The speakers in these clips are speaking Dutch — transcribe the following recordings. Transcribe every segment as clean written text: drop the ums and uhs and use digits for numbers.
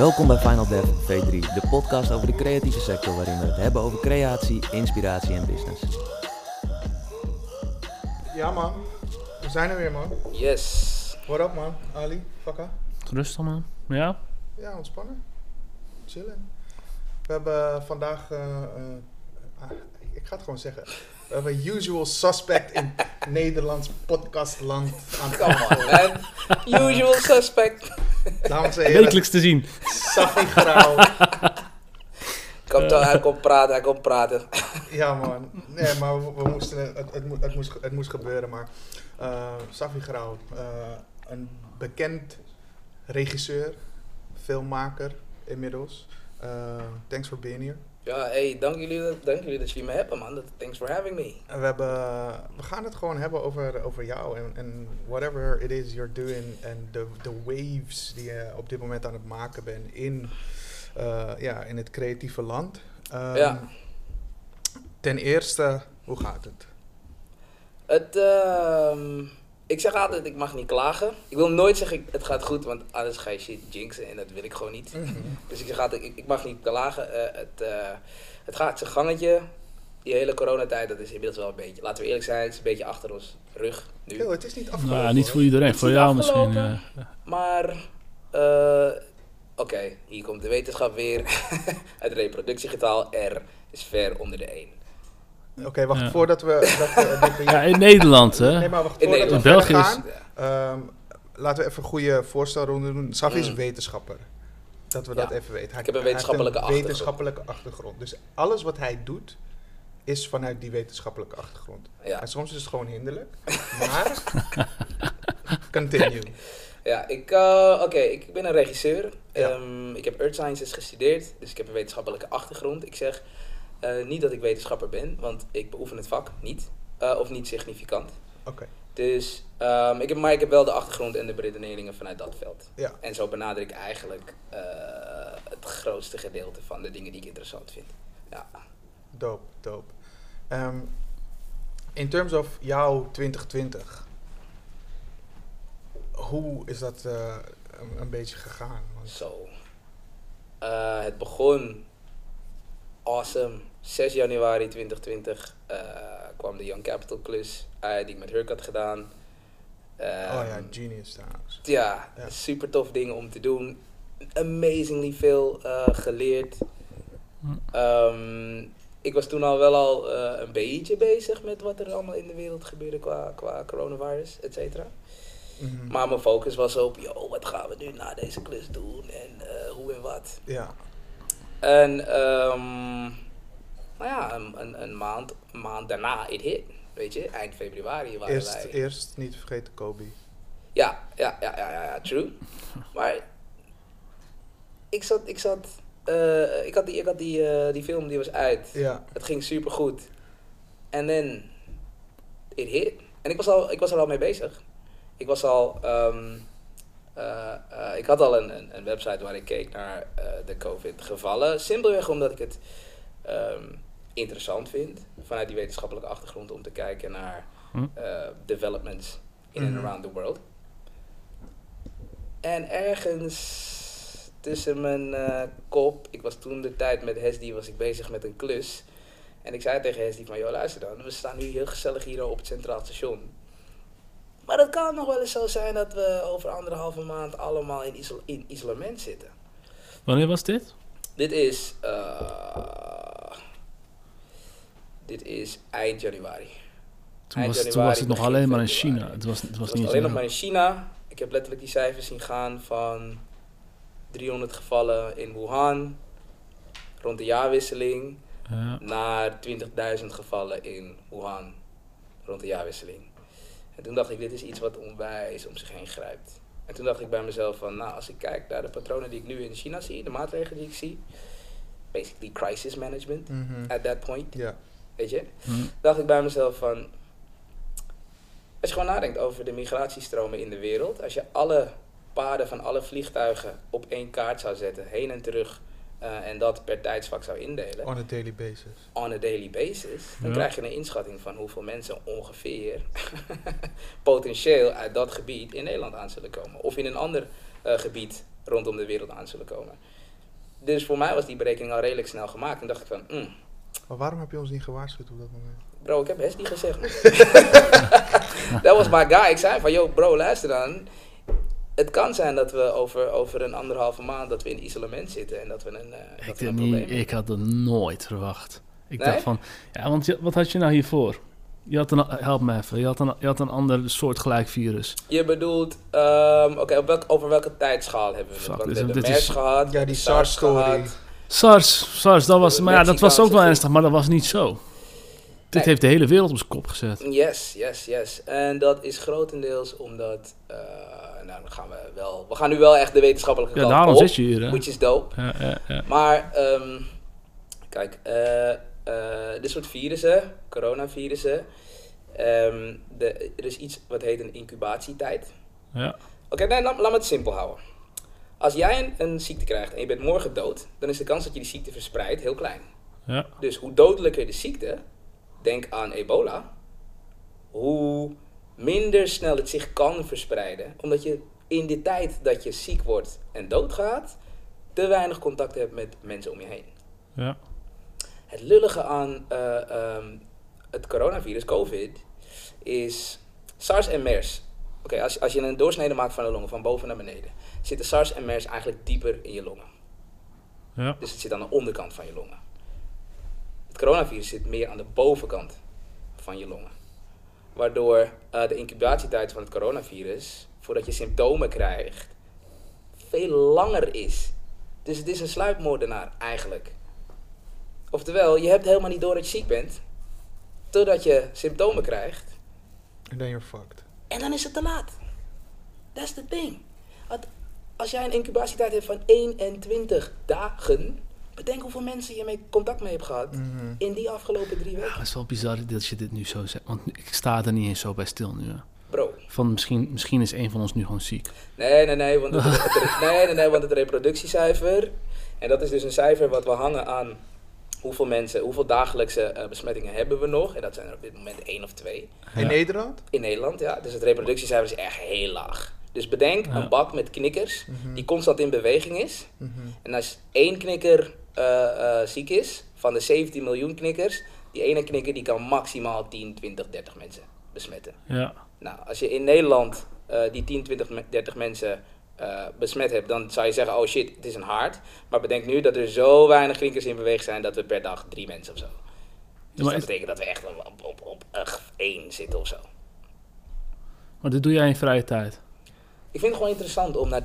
Welkom bij Final Dev V3, de podcast over de creatieve sector waarin we het hebben over creatie, inspiratie en business. Ja man, we zijn er weer man. Yes. What up man, Ali, Fakka. Rustig man, ja? Ja, ontspannen. Chillen. We hebben vandaag, ik ga het gewoon zeggen, we hebben een usual suspect in Nederlands podcastland aan tafel. Usual suspect. Dames en heren. Wekelijks te zien. Safi Grauw. Hij komt praten, hij komt praten. Ja man, nee, maar we moesten, het moest gebeuren. Maar Safi Grauw, een bekend regisseur, filmmaker inmiddels. Thanks for being here. Ja, hey, dank jullie dat jullie me hebben, man. Thanks for having me. En we gaan het gewoon hebben over jou en whatever it is you're doing en de waves die je op dit moment aan het maken bent in het creatieve land. Ja. Ten eerste, hoe gaat het? Ik zeg altijd, ik mag niet klagen. Ik wil nooit zeggen, het gaat goed, want anders ga je shit jinxen en dat wil ik gewoon niet. Mm-hmm. Dus ik zeg altijd, ik mag niet klagen. Het gaat zijn gangetje. Die hele coronatijd, dat is inmiddels wel een beetje, laten we eerlijk zijn, het is een beetje achter ons rug nu. Yo, het is niet afgelopen. Nou, niet voor iedereen, voor jou misschien. Maar, oké, hier komt de wetenschap weer. Het reproductiegetal R is ver onder de 1. Oké, wacht, ja. Voordat we... Ja, in Nederland, hè? Nee, maar wacht, voordat we verder gaan, laten we even een goede voorstelronde doen. Safi is een wetenschapper. Dat we dat even weten. Hij heeft een wetenschappelijke achtergrond. Dus alles wat hij doet, is vanuit die wetenschappelijke achtergrond. Ja. En soms is het gewoon hinderlijk, maar... Continue. Ja, ik ben een regisseur. Ja. Ik heb Earth Sciences gestudeerd, dus ik heb een wetenschappelijke achtergrond. Ik zeg... niet dat ik wetenschapper ben, want ik beoefen het vak niet. Of niet significant. Oké. Dus, ik heb wel de achtergrond en de beredeneringen vanuit dat veld. Ja. En zo benader ik eigenlijk het grootste gedeelte van de dingen die ik interessant vind. Ja. Dope. In terms of jouw 2020, hoe is dat een beetje gegaan? Zo. Het begon... Awesome. 6 januari 2020 kwam de Young Capital klus die ik met Hurk had gedaan. Genius trouwens. Ja, super tof dingen om te doen. Amazingly veel geleerd. Ik was toen al een beetje bezig met wat er allemaal in de wereld gebeurde qua coronavirus, et cetera. Mm-hmm. Maar mijn focus was op, wat gaan we nu na deze klus doen en hoe en wat. Ja. En een maand daarna, it hit, weet je, eind februari waren wij... Eerst niet vergeten Kobe. Ja, true. Maar ik had die film, die was uit. Ja. Het ging super goed. En dan, it hit. En ik was er al mee bezig. Ik was al... ik had al een website waar ik keek naar de COVID-gevallen. Simpelweg omdat ik het interessant vind. Vanuit die wetenschappelijke achtergrond om te kijken naar developments in and around the world. En ergens tussen mijn kop... Ik was toen de tijd met Hesdy, was ik bezig met een klus. En ik zei tegen Hesdy van, luister dan. We staan nu heel gezellig hier op het Centraal Station. Maar het kan nog wel eens zo zijn dat we over 1,5 maand allemaal in isolement zitten. Wanneer was dit? Dit is eind januari. Toen was het nog alleen maar in China. Ik heb letterlijk die cijfers zien gaan van 300 gevallen in Wuhan. Rond de jaarwisseling. Ja. Naar 20.000 gevallen in Wuhan. Rond de jaarwisseling. En toen dacht ik, dit is iets wat onwijs om zich heen grijpt. En toen dacht ik bij mezelf van, als ik kijk naar de patronen die ik nu in China zie, de maatregelen die ik zie, basically crisis management, at that point, weet je, dacht ik bij mezelf van, als je gewoon nadenkt over de migratiestromen in de wereld, als je alle paden van alle vliegtuigen op één kaart zou zetten, heen en terug, en dat per tijdsvak zou indelen. On a daily basis. Dan krijg je een inschatting van hoeveel mensen ongeveer potentieel uit dat gebied in Nederland aan zullen komen. Of in een ander gebied rondom de wereld aan zullen komen. Dus voor mij was die berekening al redelijk snel gemaakt. En dacht ik van... Maar waarom heb je ons niet gewaarschuwd op dat moment? Bro, ik heb Hesdy gezegd. Dat was my guy. Ik zei van, joh bro, luister dan. Het kan zijn dat we over een anderhalve maand dat we in isolement zitten. En dat we een probleem hebben. Ik had dat nooit verwacht. Ik dacht van, ja, want wat had je nou hiervoor? Je had een ander soort gelijk virus. Je bedoelt, over welke tijdschaal hebben we het? We hebben MERS gehad. Ja, die SARS-story. SARS, dat was, maar ja, dat was ook wel ernstig, maar dat was niet zo. Dit heeft de hele wereld op zijn kop gezet. Yes. En dat is grotendeels omdat, we gaan nu wel echt de wetenschappelijke kant op. Ja, daarom zit je hier, hè? Which is dope. Ja. Maar, kijk, dit soort virussen, coronavirussen, er is iets wat heet een incubatietijd. Ja. Oké, laat me het simpel houden. Als jij een ziekte krijgt en je bent morgen dood, dan is de kans dat je die ziekte verspreidt heel klein. Ja. Dus hoe dodelijker de ziekte, denk aan ebola, hoe minder snel het zich kan verspreiden. Omdat je in de tijd dat je ziek wordt en doodgaat, te weinig contact hebt met mensen om je heen. Ja. Het lullige aan het coronavirus, COVID, is SARS en MERS. Oké, als je een doorsnede maakt van de longen, van boven naar beneden, zitten SARS en MERS eigenlijk dieper in je longen. Ja. Dus het zit aan de onderkant van je longen. Het coronavirus zit meer aan de bovenkant van je longen. Waardoor de incubatietijd van het coronavirus, voordat je symptomen krijgt, veel langer is. Dus het is een sluipmoordenaar eigenlijk. Oftewel, je hebt helemaal niet door dat je ziek bent, totdat je symptomen krijgt. En dan you're fucked. En dan is het te laat. That's the thing. Als jij een incubatietijd hebt van 21 dagen, bedenk hoeveel mensen je contact mee hebt gehad in die afgelopen 3 weken. Ja, het is wel bizar dat je dit nu zo zegt, want ik sta er niet eens zo bij stil nu. Hè. Bro. Van misschien is een van ons nu gewoon ziek. Nee, want het reproductiecijfer, en dat is dus een cijfer wat we hangen aan hoeveel mensen, hoeveel dagelijkse besmettingen hebben we nog? En dat zijn er op dit moment 1 of 2. Ja. In Nederland? In Nederland, ja. Dus het reproductiecijfer is echt heel laag. Dus bedenk een bak met knikkers die constant in beweging is. Mm-hmm. En als 1 knikker ziek is, van de 17 miljoen knikkers, die ene knikker die kan maximaal 10, 20, 30 mensen besmetten. Ja. Nou, als je in Nederland die 10, 20, 30 mensen besmet hebt, dan zou je zeggen, oh shit, het is een haard. Maar bedenk nu dat er zo weinig klinkers in beweging zijn dat we per dag 3 mensen of zo. Dus dat betekent dat we echt op 1 zitten of zo. Maar dit doe jij in vrije tijd? Ik vind het gewoon interessant om naar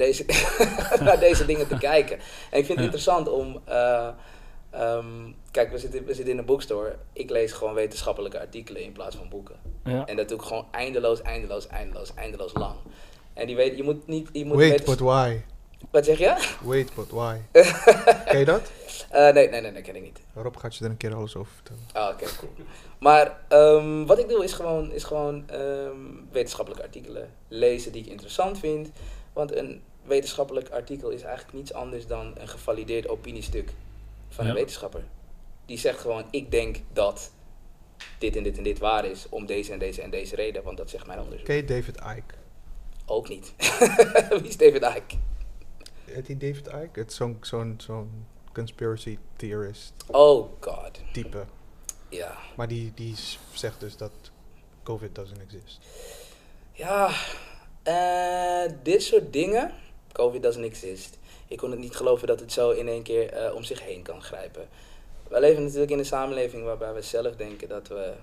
deze dingen te kijken. En ik vind het interessant om... kijk, we zitten in een boekstore. Ik lees gewoon wetenschappelijke artikelen in plaats van boeken. Ja. En dat doe ik gewoon eindeloos lang. En die weet, je moet niet... But why? Wat zeg je? Wait, but why? Ken je dat? Nee, ken ik niet. Rob gaat je er een keer alles over vertellen. Oh, oké, cool. Maar wat ik doe is gewoon wetenschappelijke artikelen lezen die ik interessant vind. Want een wetenschappelijk artikel is eigenlijk niets anders dan een gevalideerd opiniestuk van een wetenschapper. Die zegt gewoon, ik denk dat dit en dit waar is om deze en deze en deze reden. Want dat zegt mijn onderzoek. Ken je David Icke? Ook niet. Wie is David Icke? Heet hij David Icke? Het is zo'n conspiracy theorist. Oh god. Type. Ja. Maar die zegt dus dat COVID doesn't exist. Ja. Dit soort dingen. COVID doesn't exist. Ik kon het niet geloven dat het zo in één keer om zich heen kan grijpen. We leven natuurlijk in een samenleving waarbij we zelf denken dat we...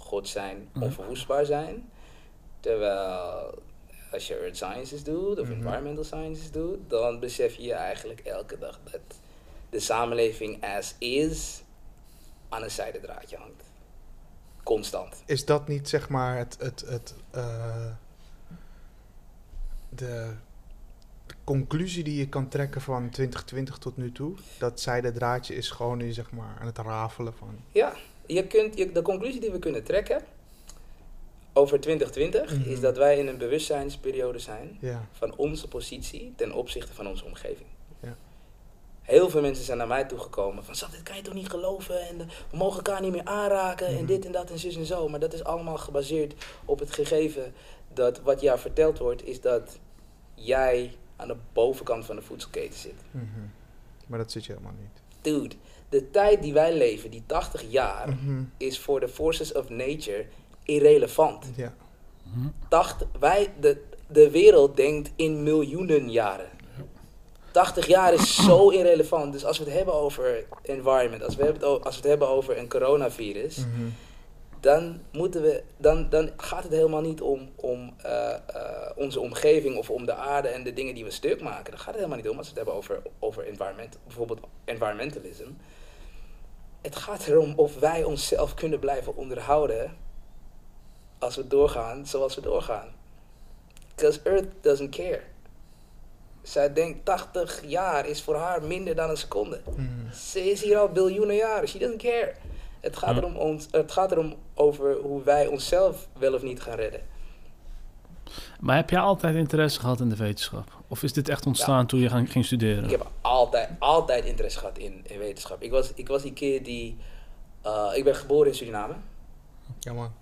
God zijn. Onverwoestbaar zijn. Terwijl, als je Earth Sciences doet of Environmental Sciences doet, dan besef je eigenlijk elke dag dat de samenleving as is aan een zijdendraadje hangt. Constant. Is dat niet, zeg maar, de conclusie die je kan trekken van 2020 tot nu toe? Dat zijdendraadje is gewoon nu, zeg maar, aan het rafelen van... Ja, de conclusie die we kunnen trekken over 2020 is dat wij in een bewustzijnsperiode zijn van onze positie ten opzichte van onze omgeving. Ja. Heel veel mensen zijn naar mij toegekomen van, dit kan je toch niet geloven en we mogen elkaar niet meer aanraken en dit en dat en zus en zo. Maar dat is allemaal gebaseerd op het gegeven dat wat jou verteld wordt is dat jij aan de bovenkant van de voedselketen zit. Mm-hmm. Maar dat zit je helemaal niet. Dude, de tijd die wij leven, die 80 jaar, mm-hmm. is voor de forces of nature irrelevant. Ja. Mm-hmm. De wereld denkt in miljoenen jaren. 80 jaar is zo irrelevant. Dus als we het hebben over environment, als we het hebben over een coronavirus, mm-hmm. dan gaat het helemaal niet om onze omgeving of om de aarde en de dingen die we stuk maken. Daar gaat het helemaal niet om als we het hebben over environment, bijvoorbeeld environmentalism. Het gaat erom of wij onszelf kunnen blijven onderhouden als we doorgaan zoals we doorgaan. Because Earth doesn't care. Zij denkt 80 jaar is voor haar minder dan een seconde. Mm. Ze is hier al biljoenen jaren. She doesn't care. Het gaat erom over hoe wij onszelf wel of niet gaan redden. Maar heb jij altijd interesse gehad in de wetenschap? Of is dit echt ontstaan toen je ging studeren? Ik heb altijd interesse gehad in wetenschap. Ik was die keer die... ik ben geboren in Suriname. Ja, man.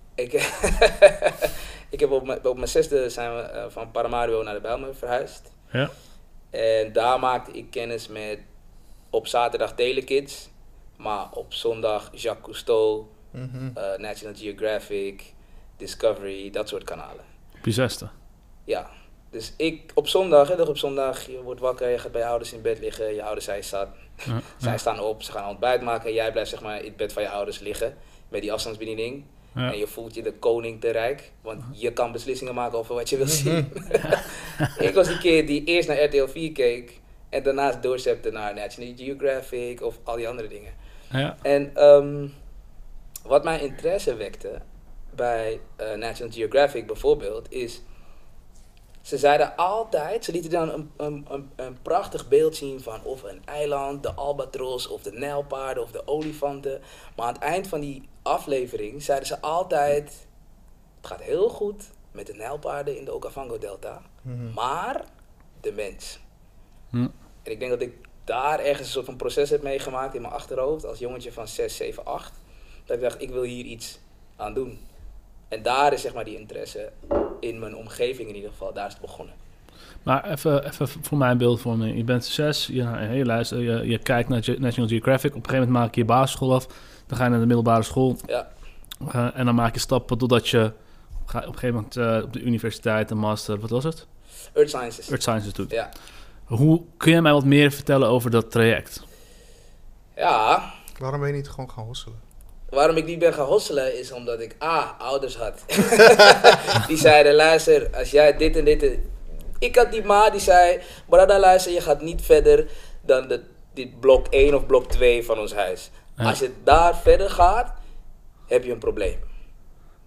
Ik heb op mijn 6e zijn we van Paramaribo naar de Bijlmer verhuisd. Ja. En daar maakte ik kennis met op zaterdag Telekids, maar op zondag Jacques Cousteau, mm-hmm. National Geographic, Discovery, dat soort kanalen. Op je 6e? Ja. Dus ik op zondag, je wordt wakker, je gaat bij je ouders in bed liggen, je ouders zijn zat. Ja. Zij staan op, ze gaan ontbijt maken, jij blijft zeg maar in het bed van je ouders liggen met die afstandsbediening. Ja. En je voelt je de koning te rijk, want je kan beslissingen maken over wat je wil zien. Ik was die keer die eerst naar RTL4 keek en daarnaast doorzette naar National Geographic of al die andere dingen. Ja. En wat mijn interesse wekte bij National Geographic bijvoorbeeld is, ze zeiden altijd, ze lieten dan een prachtig beeld zien van of een eiland, de albatros of de nijlpaarden of de olifanten. Maar aan het eind van die aflevering zeiden ze altijd, het gaat heel goed met de nijlpaarden in de Okavango Delta, mm-hmm. maar de mens. Mm. En ik denk dat ik daar ergens een soort van proces heb meegemaakt in mijn achterhoofd als jongetje van 6, 7, 8. Dat ik dacht, ik wil hier iets aan doen. En daar is zeg maar die interesse in mijn omgeving in ieder geval, daar is het begonnen. Maar even voor mijn beeldvorming. Je bent 6, je kijkt naar National Geographic. Op een gegeven moment maak je je basisschool af. Dan ga je naar de middelbare school. Ja. En dan maak je stappen totdat je op een gegeven moment op de universiteit een master, wat was het? Earth Sciences doet. Ja. Kun jij mij wat meer vertellen over dat traject? Ja. Waarom ben je niet gewoon gaan hosselen? Waarom ik niet ben gaan hosselen is omdat ik ouders had. Die zeiden, luister, als jij dit en dit... Ik had die ma die zei, brada luister, je gaat niet verder dan dit blok 1 of blok 2 van ons huis. Ja. Als je daar verder gaat, heb je een probleem.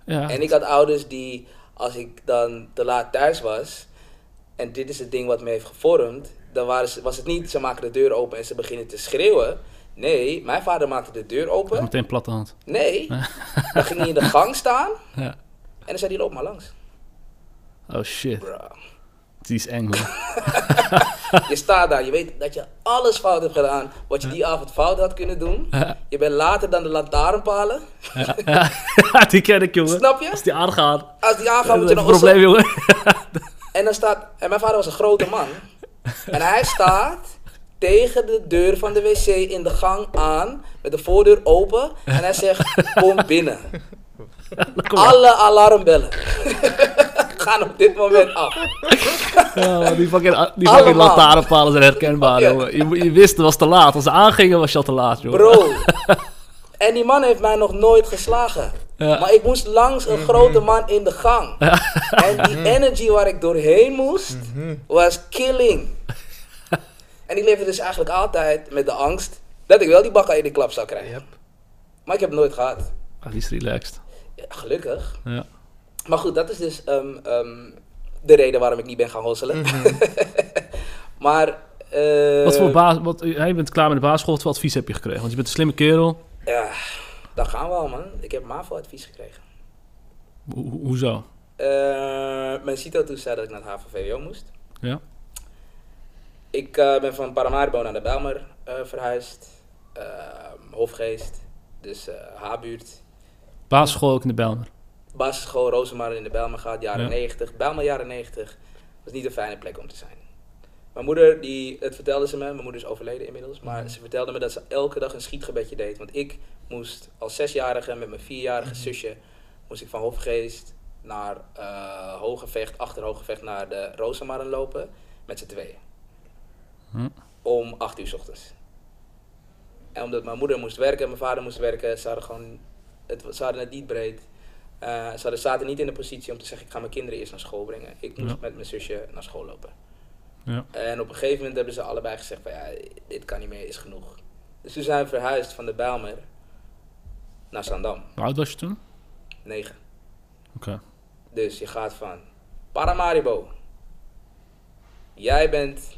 Ja. En ik had ouders die, als ik dan te laat thuis was... En dit is het ding wat me heeft gevormd. Dan was het niet, ze maken de deur open en ze beginnen te schreeuwen... Nee, mijn vader maakte de deur open. Meteen platte hand. Nee, dan ging hij in de gang staan. Ja. En dan zei hij, loop maar langs. Oh shit. Bro. Die is eng, man. Je staat daar, je weet dat je alles fout hebt gedaan... wat je die avond fout had kunnen doen. Ja. Je bent later dan de lantaarnpalen. Ja. Ja, die ken ik, jongen. Snap je? Als die aangaan. Als die aangaan moet je nog... probleem, jongen. En dan staat... En mijn vader was een grote man. En hij staat... tegen de deur van de wc in de gang aan, met de voordeur open, en hij zegt, kom binnen. Alle alarmbellen gaan op dit moment af. Oh, die fucking lantaarnpalen zijn herkenbaar, jongen. Je wist, het was te laat. Als ze aangingen, was je al te laat, jongen. Bro, en die man heeft mij nog nooit geslagen. Ja. Maar ik moest langs een grote man in de gang. Ja. En die energy waar ik doorheen moest, was killing. En ik leefde dus eigenlijk altijd met de angst dat ik wel die bakka in de klap zou krijgen. Yep. Maar ik heb het nooit gehad. Die is relaxed. Ja, gelukkig. Ja. Maar goed, dat is dus de reden waarom ik niet ben gaan hosselen. Mm-hmm. Maar... jij bent klaar met de basisschool. Wat voor advies heb je gekregen? Want je bent een slimme kerel. Ja, dat gaan we al, man. Ik heb MAVO-advies gekregen. Hoezo? Mijn CITO toen zei dat ik naar het HAVO-VWO moest. Ja. Ik ben van Paramaribo naar de Bijlmer verhuisd. Hofgeest. Dus H-buurt. Basisschool ook in de Bijlmer? Basisschool, Rozemarijn in de Bijlmer gaat, jaren 90. Bijlmer jaren 90. Was niet een fijne plek om te zijn. Mijn moeder, het vertelde ze me, mijn moeder is overleden inmiddels, maar ze vertelde me dat ze elke dag een schietgebedje deed. Want ik moest als 6-jarige met mijn 4-jarige zusje, moest ik van Hofgeest naar Hogevecht, achter Hogevecht naar de Rozemarijn lopen, met z'n tweeën. Om 8 uur 's ochtends. En omdat mijn moeder moest werken en mijn vader moest werken, ze hadden het niet breed. Ze zaten niet in de positie om te zeggen, ik ga mijn kinderen eerst naar school brengen. Ik moest met mijn zusje naar school lopen. Ja. En op een gegeven moment hebben ze allebei gezegd van ja, dit kan niet meer, is genoeg. Dus we zijn verhuisd van de Bijlmer naar Zaandam. Hoe oud was je toen? 9. Oké. Dus je gaat van Paramaribo. Jij bent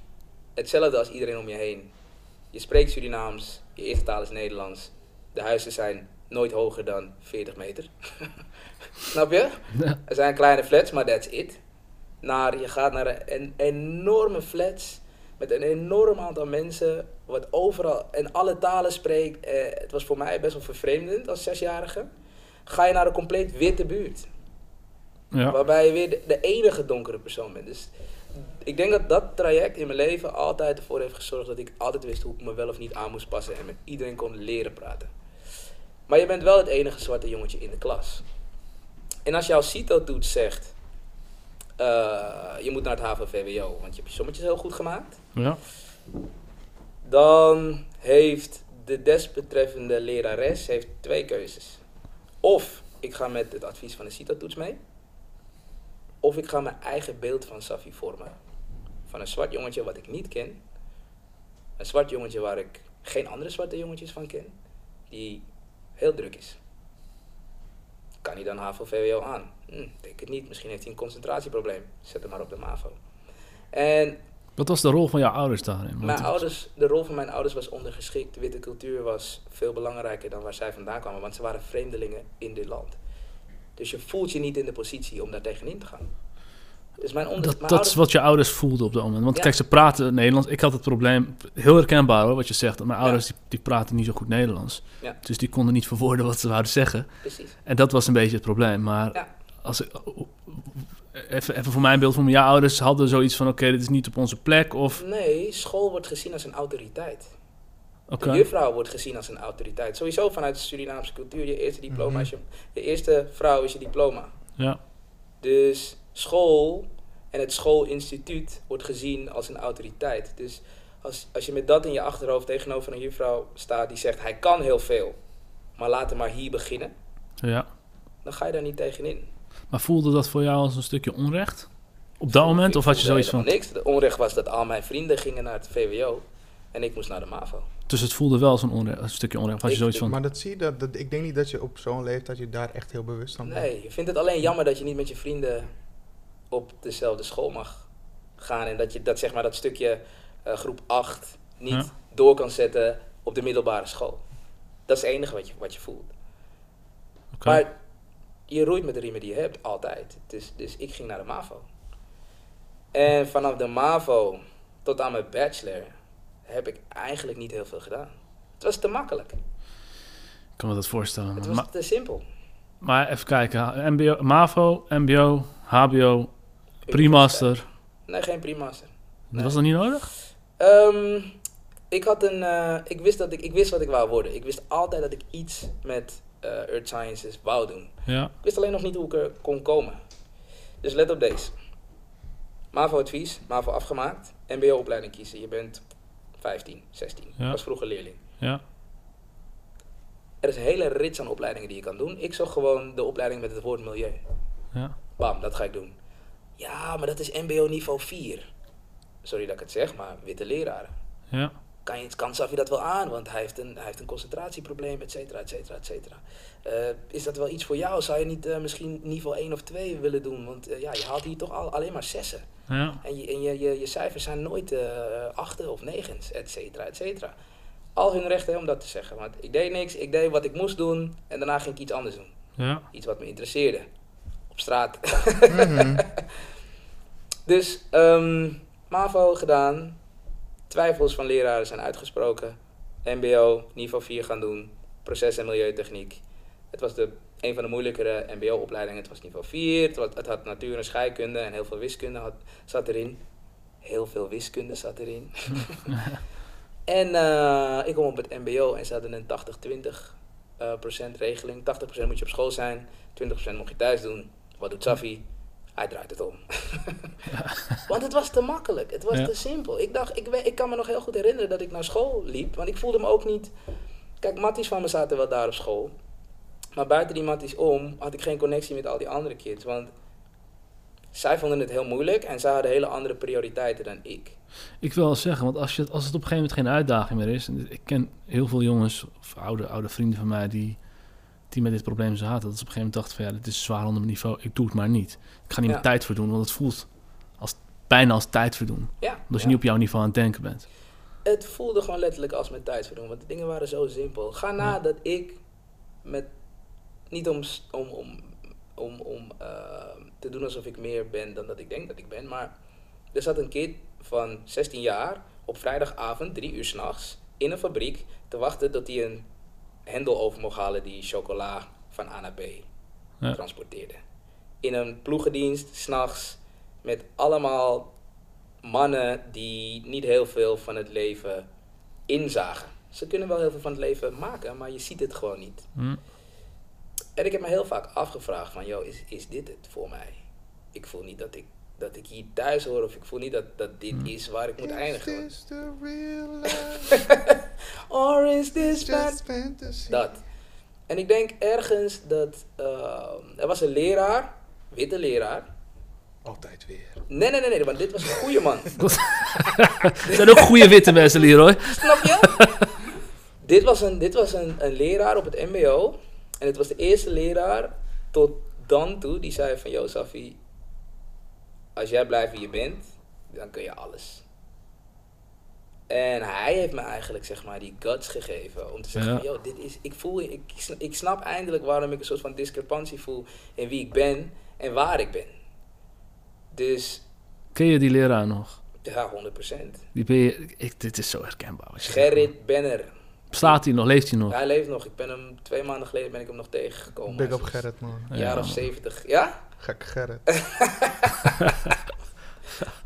hetzelfde als iedereen om je heen. Je spreekt Surinaams, je eerste taal is Nederlands. De huizen zijn nooit hoger dan 40 meter. Snap je? Ja. Er zijn kleine flats, maar that's it. Je gaat naar een enorme flats met een enorm aantal mensen, wat overal en alle talen spreekt. Het was voor mij best wel vervreemdend als 6-jarige. Ga je naar een compleet witte buurt. Ja. Waarbij je weer de enige donkere persoon bent. Dus ik denk dat dat traject in mijn leven altijd ervoor heeft gezorgd dat ik altijd wist hoe ik me wel of niet aan moest passen en met iedereen kon leren praten. Maar je bent wel het enige zwarte jongetje in de klas. En als jouw CITO-toets zegt, je moet naar het HAVO-VWO, want je hebt je sommetjes heel goed gemaakt. Ja. Dan heeft de desbetreffende lerares heeft 2 keuzes. Of ik ga met het advies van de CITO-toets mee. Of ik ga mijn eigen beeld van Safi vormen. Van een zwart jongetje wat ik niet ken. Een zwart jongetje waar ik geen andere zwarte jongetjes van ken. Die heel druk is. Kan hij dan HAVO-VWO aan? Denk het niet. Misschien heeft hij een concentratieprobleem. Zet hem maar op de MAVO. En wat was de rol van jouw ouders daarin? De rol van mijn ouders was ondergeschikt. De witte cultuur was veel belangrijker dan waar zij vandaan kwamen. Want ze waren vreemdelingen in dit land. Dus je voelt je niet in de positie om daar tegenin te gaan. Dus dat is wat je ouders voelden op dat moment. Want kijk, ze praten Nederlands. Ik had het probleem, heel herkenbaar hoor, wat je zegt. Mijn ouders die praten niet zo goed Nederlands. Ja. Dus die konden niet verwoorden wat ze zouden zeggen. Precies. En dat was een beetje het probleem. Maar even voor mijn beeld van jouw ouders hadden zoiets van oké, dit is niet op onze plek of... Nee, school wordt gezien als een autoriteit. Okay. De juffrouw wordt gezien als een autoriteit. Sowieso vanuit de Surinaamse cultuur, je eerste diploma is je eerste vrouw is je diploma. Ja. Dus school en het schoolinstituut wordt gezien als een autoriteit. Dus als je met dat in je achterhoofd tegenover een juffrouw staat die zegt, hij kan heel veel, maar laat hem maar hier beginnen. Ja. Dan ga je daar niet tegenin. Maar voelde dat voor jou als een stukje onrecht? Op dat moment? Of had je zoiets van... Niks. Het onrecht was dat al mijn vrienden gingen naar het VWO en ik moest naar de MAVO. Dus het voelde wel als een stukje onrecht. Had je zoiets van... Maar dat zie je, ik denk niet dat je op zo'n leeftijd je daar echt heel bewust van bent. Nee, je vindt het alleen jammer dat je niet met je vrienden op dezelfde school mag gaan. En dat je dat, zeg maar, dat stukje groep 8 niet door kan zetten op de middelbare school. Dat is het enige wat je voelt. Okay. Maar je roeit met de riemen die je hebt, altijd. Dus ik ging naar de MAVO. En vanaf de MAVO tot aan mijn bachelor heb ik eigenlijk niet heel veel gedaan. Het was te makkelijk. Ik kan me dat voorstellen. Het was te simpel. Maar even kijken. MBO, MAVO, MBO, HBO, pre-master. Nee, geen pre-master. Nee. Was dat niet nodig? Ik wist wat ik wou worden. Ik wist altijd dat ik iets met Earth Sciences wou doen. Ja. Ik wist alleen nog niet hoe ik er kon komen. Dus let op deze. MAVO advies, MAVO afgemaakt. MBO opleiding kiezen. Je bent 15, 16. Ja. Ik was vroeger leerling. Ja. Er is een hele rits aan opleidingen die je kan doen. Ik zocht gewoon de opleiding met het woord milieu. Ja. Bam, dat ga ik doen. Ja, maar dat is MBO niveau 4. Sorry dat ik het zeg, maar witte leraren. Ja. Kan Safi dat wel aan? Want hij heeft een concentratieprobleem, et cetera, et cetera, et cetera. Is dat wel iets voor jou? Zou je niet misschien niveau 1 of 2 willen doen? Want je haalt hier toch alleen maar 6'en. Ja. En je cijfers zijn nooit 8'en of 9's, et cetera, et cetera. Al hun recht hè, om dat te zeggen. Want ik deed niks, ik deed wat ik moest doen en daarna ging ik iets anders doen. Ja. Iets wat me interesseerde. Op straat. Dus MAVO gedaan. Twijfels van leraren zijn uitgesproken. MBO, niveau 4 gaan doen. Proces- en milieutechniek. Het was een van de moeilijkere MBO-opleidingen. Het was niveau 4. Het had natuur en scheikunde en heel veel wiskunde zat erin. Heel veel wiskunde zat erin. En ik kom op het MBO en ze hadden een 80-20% regeling. 80% moet je op school zijn, 20% moet je thuis doen. Wat doet Safi? Hij draait het om. Want het was te makkelijk, het was te simpel. Ik dacht, ik kan me nog heel goed herinneren dat ik naar school liep, want ik voelde me ook niet... Kijk, matties van me zaten wel daar op school. Maar buiten die matties om had ik geen connectie met al die andere kids, want... Zij vonden het heel moeilijk en zij hadden hele andere prioriteiten dan ik. Ik wil wel zeggen, want als het op een gegeven moment geen uitdaging meer is... En ik ken heel veel jongens of oude vrienden van mij die met dit probleem zaten. Dat ze op een gegeven moment dachten van ja, dit is zwaar onder mijn niveau. Ik doe het maar niet. Ik ga niet meer tijd verdoen, want het voelt bijna als tijd verdoen. Ja, omdat je niet op jouw niveau aan het denken bent. Het voelde gewoon letterlijk als met tijd verdoen, want de dingen waren zo simpel. Ga na dat ik met... Niet om te doen alsof ik meer ben dan dat ik denk dat ik ben. Maar er zat een kid van 16 jaar op vrijdagavond, 3 uur 's nachts, in een fabriek te wachten tot hij een hendel over mocht halen die chocola van A naar B transporteerde. In een ploegendienst, 's nachts, met allemaal mannen die niet heel veel van het leven inzagen. Ze kunnen wel heel veel van het leven maken, maar je ziet het gewoon niet. En ik heb me heel vaak afgevraagd van, joh, is dit het voor mij? Ik voel niet dat ik hier thuis hoor of ik voel niet dat dit is waar ik moet eindigen. Is this the real life? Or is this just fantasy? Dat. En ik denk ergens dat... er was een leraar, witte leraar. Altijd weer. Nee, want dit was een goede man. Er zijn ook goede witte mensen hier, hoor. Snap je? Dit was een leraar op het MBO... En het was de eerste leraar tot dan toe die zei van... Yo, Safi, als jij blijft wie je bent, dan kun je alles. En hij heeft me eigenlijk, zeg maar, die guts gegeven om te zeggen... Ja. Yo, dit is, ik snap eindelijk waarom ik een soort van discrepantie voel in wie ik ben en waar ik ben. Dus... Ken je die leraar nog? Ja, 100%. Dit is zo herkenbaar. Gerrit Benner. Staat hij nog? Leeft hij nog? Ja, hij leeft nog. Ik ben hem 2 maanden geleden nog tegengekomen. Big up Gerrit, man. Een jaar of 70. Ja? Gek Gerrit.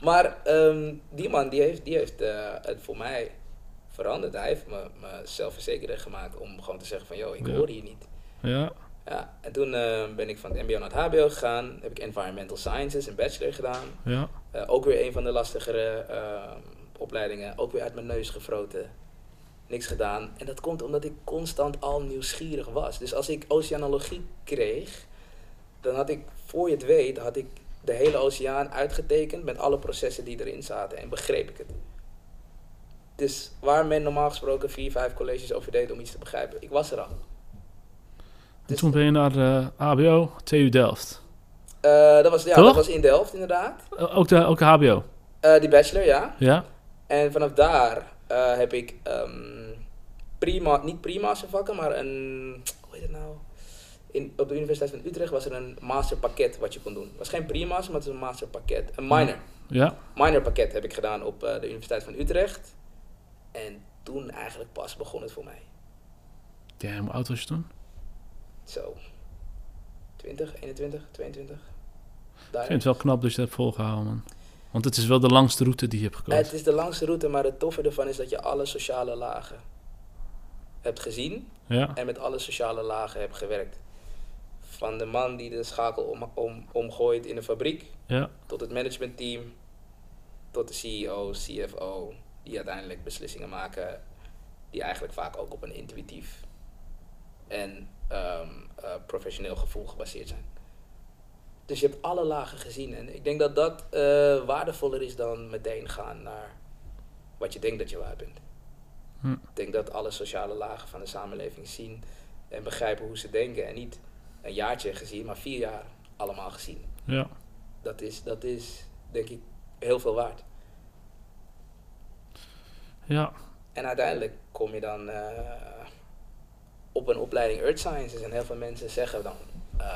Maar die man, die heeft het voor mij veranderd. Hij heeft me zelfverzekerder gemaakt om gewoon te zeggen van... ...joh, ik hoor hier niet. Ja. En toen ben ik van het mbo naar het hbo gegaan. Heb ik Environmental Sciences, een bachelor gedaan. Ja. Ook weer een van de lastigere opleidingen. Ook weer uit mijn neus gefroten. Niks gedaan. En dat komt omdat ik constant al nieuwsgierig was. Dus als ik oceanologie kreeg, dan had ik, voor je het weet, had ik de hele oceaan uitgetekend met alle processen die erin zaten en begreep ik het. Dus waar men normaal gesproken 4-5 colleges over deed om iets te begrijpen, ik was er al. Dus toen ben je naar HBO, TU Delft? Dat was in Delft inderdaad. Ook de HBO? Die bachelor, ja. Ja. En vanaf daar... heb ik niet prima's vakken, maar een... Hoe heet het nou? Op de Universiteit van Utrecht was er een masterpakket wat je kon doen. Het was geen prima's, maar het was een masterpakket. Een minor. Ja. Minor pakket heb ik gedaan op de Universiteit van Utrecht. En toen eigenlijk pas begon het voor mij. Damn, hoe oud was je toen? Zo. 20, 21, 22. Daar. Ik vind het wel knap dat je dat hebt volgehouden, man. Want het is wel de langste route die je hebt gekozen. Het is de langste route, maar het toffe ervan is dat je alle sociale lagen hebt gezien. Ja. En met alle sociale lagen hebt gewerkt. Van de man die de schakel omgooit in de fabriek. Ja. Tot het managementteam. Tot de CEO, CFO. Die uiteindelijk beslissingen maken. Die eigenlijk vaak ook op een intuïtief en professioneel gevoel gebaseerd zijn. Dus je hebt alle lagen gezien. En ik denk dat dat waardevoller is dan meteen gaan naar wat je denkt dat je waard bent. Ik denk dat alle sociale lagen van de samenleving zien en begrijpen hoe ze denken. En niet een jaartje gezien, maar 4 jaar allemaal gezien. Ja. Dat is denk ik heel veel waard. Ja. En uiteindelijk kom je dan op een opleiding Earth Sciences. En heel veel mensen zeggen dan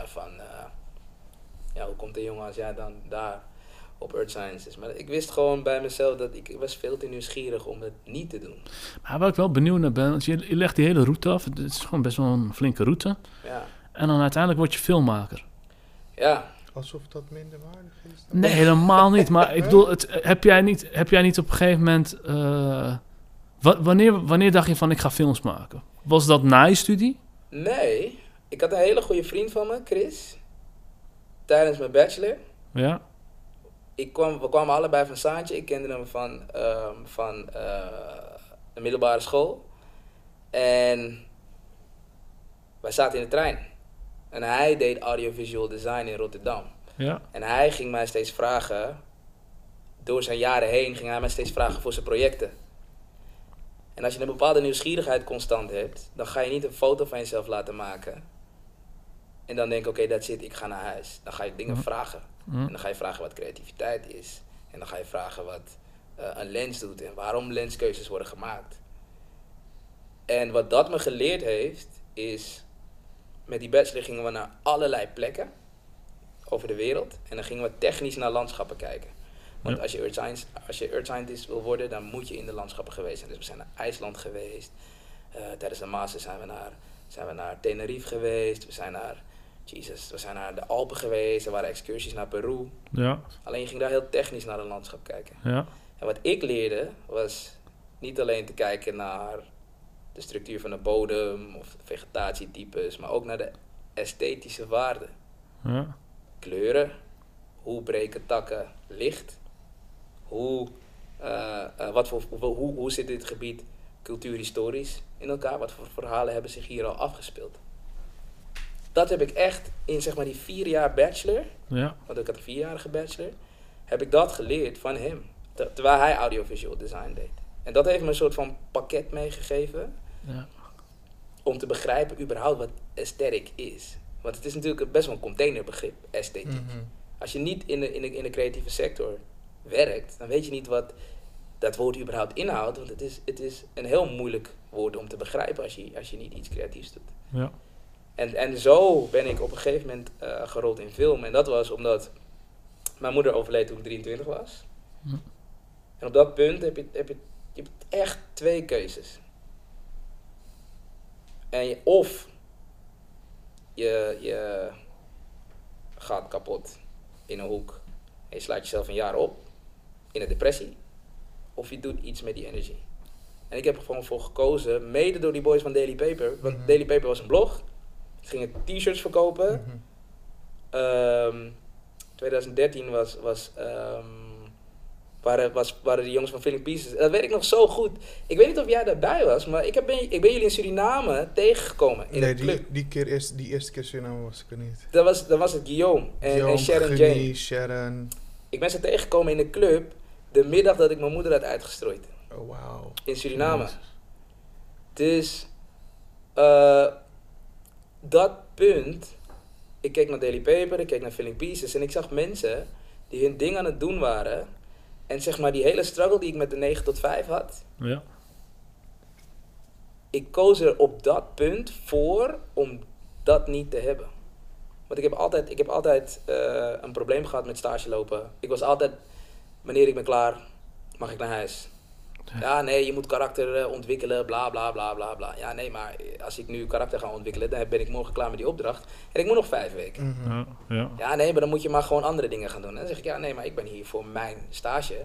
van... Ja, hoe komt een jongen als jij dan daar op Earth Sciences? Maar ik wist gewoon bij mezelf dat ik was veel te nieuwsgierig om het niet te doen. Maar waar ik wel benieuwd naar ben, want je legt die hele route af. Het is gewoon best wel een flinke route. Ja. En dan uiteindelijk word je filmmaker. Ja. Alsof dat minder waardig is? Dan nee, helemaal niet. Maar ik bedoel, heb jij niet op een gegeven moment... Wanneer dacht je van, ik ga films maken? Was dat na je studie? Nee. Ik had een hele goede vriend van me, Chris. Tijdens mijn bachelor. Ja. We kwamen allebei van Saantje. Ik kende hem van de middelbare school. En wij zaten in de trein. En hij deed audiovisual design in Rotterdam. Ja. En hij ging mij steeds vragen... Door zijn jaren heen ging hij mij steeds vragen voor zijn projecten. En als je een bepaalde nieuwsgierigheid constant hebt... Dan ga je niet een foto van jezelf laten maken. En dan denk ik, oké, that's it, ik ga naar huis. Dan ga je dingen vragen. En dan ga je vragen wat creativiteit is. En dan ga je vragen wat een lens doet... En waarom lenskeuzes worden gemaakt. En wat dat me geleerd heeft, is... Met die bachelor gingen we naar allerlei plekken over de wereld. En dan gingen we technisch naar landschappen kijken. Want als je earth scientist wil worden, dan moet je in de landschappen geweest zijn. Dus we zijn naar IJsland geweest. Tijdens de Maasai zijn we naar Tenerife geweest. We zijn naar de Alpen geweest. Er waren excursies naar Peru. Ja. Alleen je ging daar heel technisch naar een landschap kijken. Ja. En wat ik leerde, was niet alleen te kijken naar... de structuur van de bodem of vegetatietypes, maar ook naar de esthetische waarden. Ja. Kleuren, hoe breken takken licht, hoe zit dit gebied cultuurhistorisch in elkaar, wat voor verhalen hebben zich hier al afgespeeld. Dat heb ik echt in zeg maar die 4 jaar bachelor, ja. Want ik had een 4-jarige bachelor, heb ik dat geleerd van hem, terwijl hij audiovisual design deed. En dat heeft me een soort van pakket meegegeven. Ja. Om te begrijpen überhaupt wat aesthetic is. Want het is natuurlijk best wel een containerbegrip, esthetiek. Mm-hmm. Als je niet in de creatieve sector werkt, dan weet je niet wat dat woord überhaupt inhoudt. Want het is een heel moeilijk woord om te begrijpen als je niet iets creatiefs doet. Ja. En zo ben ik op een gegeven moment gerold in film. En dat was omdat mijn moeder overleed toen ik 23 was. Mm. En op dat punt heb je echt 2 keuzes. En je gaat kapot in een hoek en je slaat jezelf een jaar op in een depressie, of je doet iets met die energie. En ik heb er gewoon voor gekozen, mede door die boys van Daily Paper, want mm-hmm. Daily Paper was een blog, ze gingen t-shirts verkopen. Mm-hmm. 2013 waren de jongens van Filling Pieces. Dat weet ik nog zo goed. Ik weet niet of jij daarbij was, maar ik ben jullie in Suriname tegengekomen. Die eerste keer Suriname was ik er niet. Dat was het Guillaume en Sharon. Sharon. Ik ben ze tegengekomen in de club de middag dat ik mijn moeder had uitgestrooid. Oh, wauw. In Suriname. Yes. Dus dat punt, ik keek naar Daily Paper, ik keek naar Filling Pieces en ik zag mensen die hun ding aan het doen waren. En zeg maar die hele struggle die ik met de 9 tot 5 had. Ja. Ik koos er op dat punt voor om dat niet te hebben. Want ik heb altijd een probleem gehad met stage lopen. Ik was altijd, wanneer ik ben klaar, mag ik naar huis. Ja, nee, je moet karakter ontwikkelen, bla bla bla bla bla. Ja, nee, maar als ik nu karakter ga ontwikkelen, dan ben ik morgen klaar met die opdracht. En ik moet nog 5 weken. Mm-hmm. Ja. Ja, nee, maar dan moet je maar gewoon andere dingen gaan doen. En dan zeg ik, ja, nee, maar ik ben hier voor mijn stage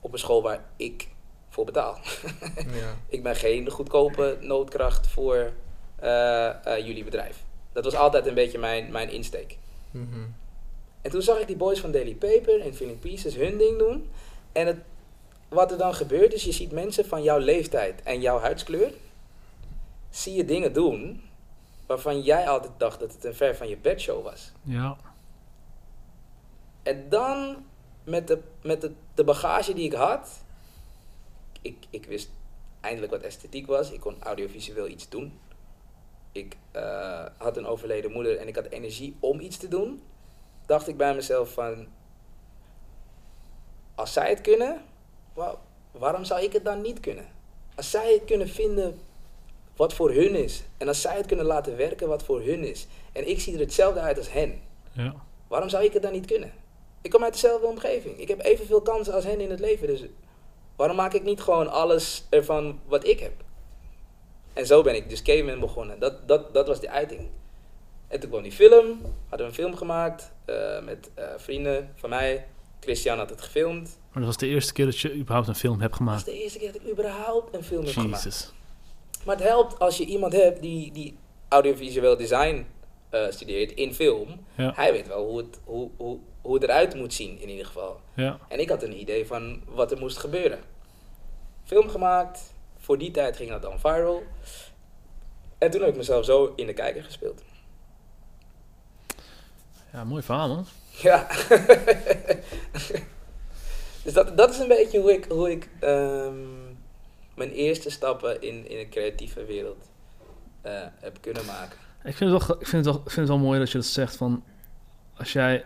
op een school waar ik voor betaal. Ja. Ik ben geen goedkope noodkracht voor jullie bedrijf. Dat was altijd een beetje mijn insteek. Mm-hmm. En toen zag ik die boys van Daily Paper en Filling Pieces hun ding doen. En wat er dan gebeurt is, je ziet mensen van jouw leeftijd en jouw huidskleur, zie je dingen doen waarvan jij altijd dacht dat het een ver van je bedshow was. Ja. En dan, met de bagage die ik had, ik wist eindelijk wat esthetiek was, ik kon audiovisueel iets doen. Ik had een overleden moeder en ik had energie om iets te doen. Dacht ik bij mezelf van, als zij het kunnen... Waarom zou ik het dan niet kunnen? Als zij het kunnen vinden wat voor hun is. En als zij het kunnen laten werken wat voor hun is. En ik zie er hetzelfde uit als hen. Ja. Waarom zou ik het dan niet kunnen? Ik kom uit dezelfde omgeving. Ik heb evenveel kansen als hen in het leven. Dus waarom maak ik niet gewoon alles ervan wat ik heb? En zo ben ik dus Cayman begonnen. Dat was de uiting. En toen kwam die film. Hadden we een film gemaakt met vrienden van mij. Christian had het gefilmd. Maar dat was de eerste keer dat je überhaupt een film hebt gemaakt? Dat was de eerste keer dat ik überhaupt een film heb gemaakt. Maar het helpt als je iemand hebt die audiovisueel design studeert in film. Ja. Hij weet wel hoe het eruit moet zien in ieder geval. Ja. En ik had een idee van wat er moest gebeuren. Film gemaakt. Voor die tijd ging dat dan viral. En toen heb ik mezelf zo in de kijker gespeeld. Ja, mooi verhaal, man. Ja. Dus dat is een beetje hoe ik mijn eerste stappen in de creatieve wereld heb kunnen maken. Ik vind het wel mooi dat je dat zegt van... Als jij...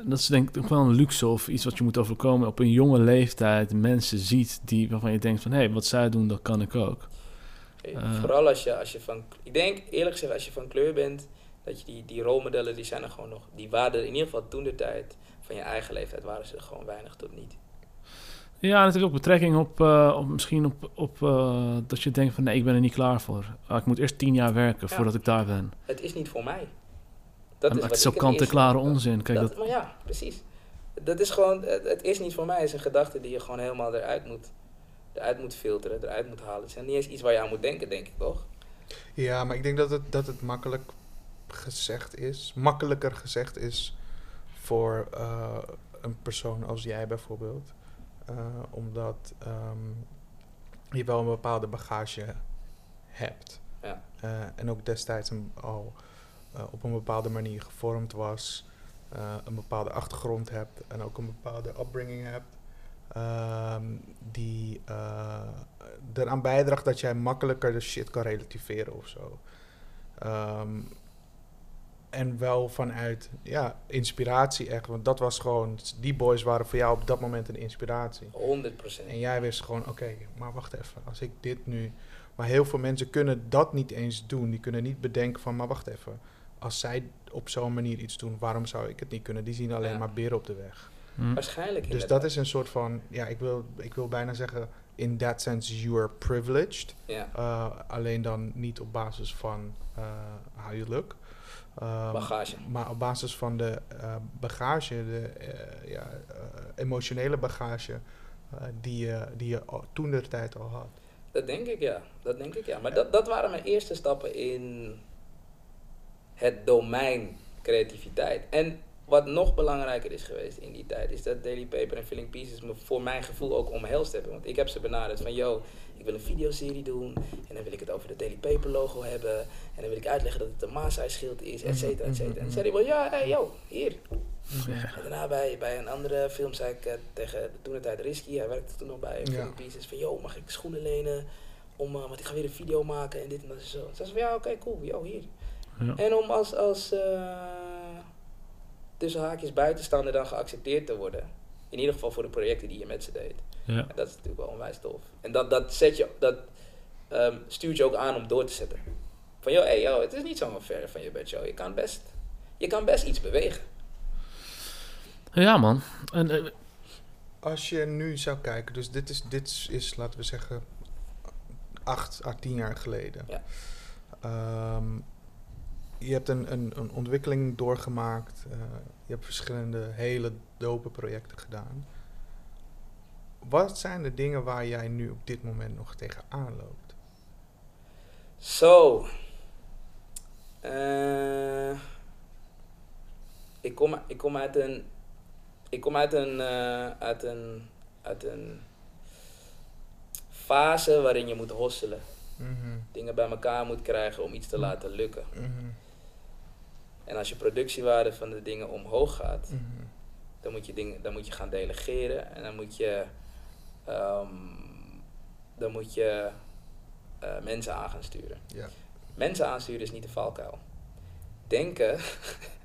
Dat is denk ik ook wel een luxe of iets wat je moet overkomen. Op een jonge leeftijd mensen ziet waarvan je denkt van... Hé, wat zij doen, dat kan ik ook. Vooral als je van... Ik denk eerlijk gezegd, als je van kleur bent... Dat je die rolmodellen, die zijn er gewoon nog... Die waren er in ieder geval toen de tijd... Van je eigen leeftijd waren ze er gewoon weinig tot niet. Ja, dat heeft ook betrekking op dat je denkt van... Nee, ik ben er niet klaar voor. Ik moet eerst 10 jaar werken voordat ik daar ben. Het is niet voor mij. Het is ook kant-en-klare onzin. Kijk, maar ja, precies. Dat is gewoon... Het is niet voor mij. Het is een gedachte die je gewoon helemaal eruit moet filteren, eruit moet halen. Het is niet eens iets waar je aan moet denken, denk ik, toch? Ja, maar ik denk dat het makkelijker gezegd is voor een persoon als jij bijvoorbeeld. Omdat je wel een bepaalde bagage hebt. Ja. En ook destijds op een bepaalde manier gevormd was. Een bepaalde achtergrond hebt en ook een bepaalde upbringing hebt. Die eraan bijdraagt dat jij makkelijker de shit kan relativeren of zo. En wel vanuit inspiratie echt. Want dat was gewoon... Die boys waren voor jou op dat moment een inspiratie. 100%. En jij wist gewoon... Oké, maar wacht even. Als ik dit nu... Maar heel veel mensen kunnen dat niet eens doen. Die kunnen niet bedenken van... Maar wacht even. Als zij op zo'n manier iets doen... Waarom zou ik het niet kunnen? Die zien alleen maar beren op de weg. Hmm. Waarschijnlijk. Dus dat is een soort van... Ja, ik wil bijna zeggen... In that sense, you are privileged. Yeah. Alleen dan niet op basis van... how you look. Bagage. Maar op basis van de bagage, emotionele bagage die je toen de tijd al had. Dat denk ik ja. Maar dat waren mijn eerste stappen in het domein creativiteit. En wat nog belangrijker is geweest in die tijd is dat Daily Paper en Filling Pieces me voor mijn gevoel ook omhelst hebben. Want ik heb ze benaderd van, ik wil een videoserie doen en dan wil ik het over de Daily Paper logo hebben en dan wil ik uitleggen dat het een Maasai schild is, et cetera, et cetera. En toen zei hij wel, hier. Ja. En daarna bij een andere film zei ik tegen toentertijd Risky, hij werkte toen nog bij Filling Pieces, van mag ik schoenen lenen? Want ik ga weer een video maken en dit en dat en zo. Toen zei ze van, oké, cool, hier. Ja. En om als tussen haakjes buitenstaander dan geaccepteerd te worden. In ieder geval voor de projecten die je met ze deed. Ja. En dat is natuurlijk wel onwijs tof. En dat stuurt je ook aan om door te zetten. Van het is niet zo ver van je bed, Je kan best iets bewegen. Ja, man. En, als je nu zou kijken, dus dit is laten we zeggen 8 à 10 jaar geleden. Ja. Je hebt een ontwikkeling doorgemaakt. Je hebt verschillende hele dope projecten gedaan. Wat zijn de dingen waar jij nu op dit moment nog tegenaan loopt? Ik kom uit een fase waarin je moet hosselen. Mm-hmm. Dingen bij elkaar moet krijgen om iets te laten lukken. Mm-hmm. En als je productiewaarde van de dingen omhoog gaat, mm-hmm. dan moet je gaan delegeren en dan moet je mensen aan gaan sturen. Yeah. Mensen aansturen is niet de valkuil. Denken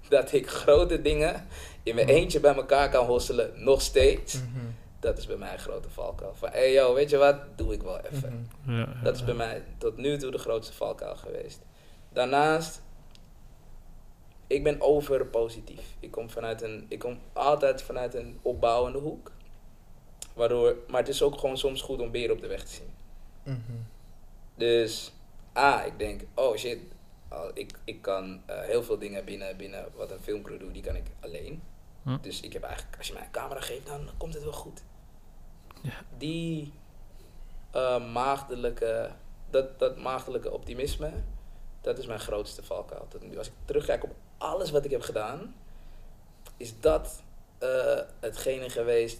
dat ik grote dingen in mijn eentje bij elkaar kan hosselen, nog steeds. Mm-hmm. Dat is bij mij een grote valkuil. Van, weet je wat, doe ik wel even. Mm-hmm. Ja, dat is bij mij tot nu toe de grootste valkuil geweest. Daarnaast... Ik ben overpositief. Ik kom altijd vanuit een opbouwende hoek. Maar het is ook gewoon soms goed om beren op de weg te zien. Mm-hmm. Dus, ik denk, Ik kan heel veel dingen binnen wat een filmcrew doet, die kan ik alleen. Dus ik heb eigenlijk, als je mij een camera geeft, dan komt het wel goed. Ja. Die maagdelijke, dat maagdelijke optimisme, dat is mijn grootste valkuil tot nu. Als ik terugkijk op alles wat ik heb gedaan, is dat hetgene geweest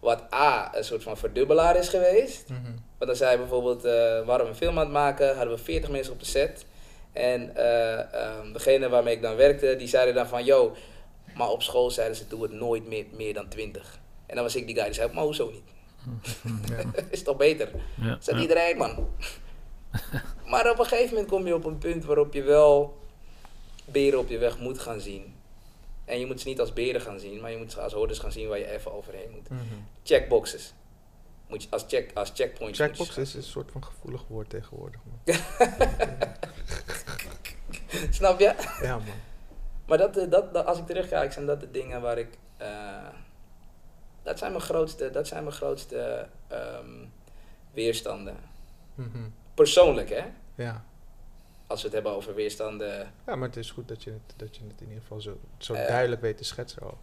wat A, een soort van verdubbelaar is geweest. Mm-hmm. Want als zij bijvoorbeeld, we hadden een film aan het maken, hadden we 40 mensen op de set. En degene waarmee ik dan werkte, die zeiden dan van, yo, maar op school zeiden ze, doe het nooit meer dan 20. En dan was ik die guy, die zei, maar hoezo niet? Ja. Is toch beter? Ja. Zet iedereen, man. Maar op een gegeven moment kom je op een punt waarop je wel beren op je weg moet gaan zien. En je moet ze niet als beren gaan zien, maar je moet ze als hordes gaan zien waar je even overheen moet. Mm-hmm. Checkboxes. Moet je als checkpoints. Checkboxes is een soort van gevoelig woord tegenwoordig, man. Snap je? Ja, man. Maar dat, als ik terugkijk, zijn dat de dingen waar ik... Dat zijn mijn grootste weerstanden. Mm-hmm. Persoonlijk, hè? Ja. Als we het hebben over weerstanden... Ja, maar het is goed dat je het in ieder geval zo duidelijk weet te schetsen al.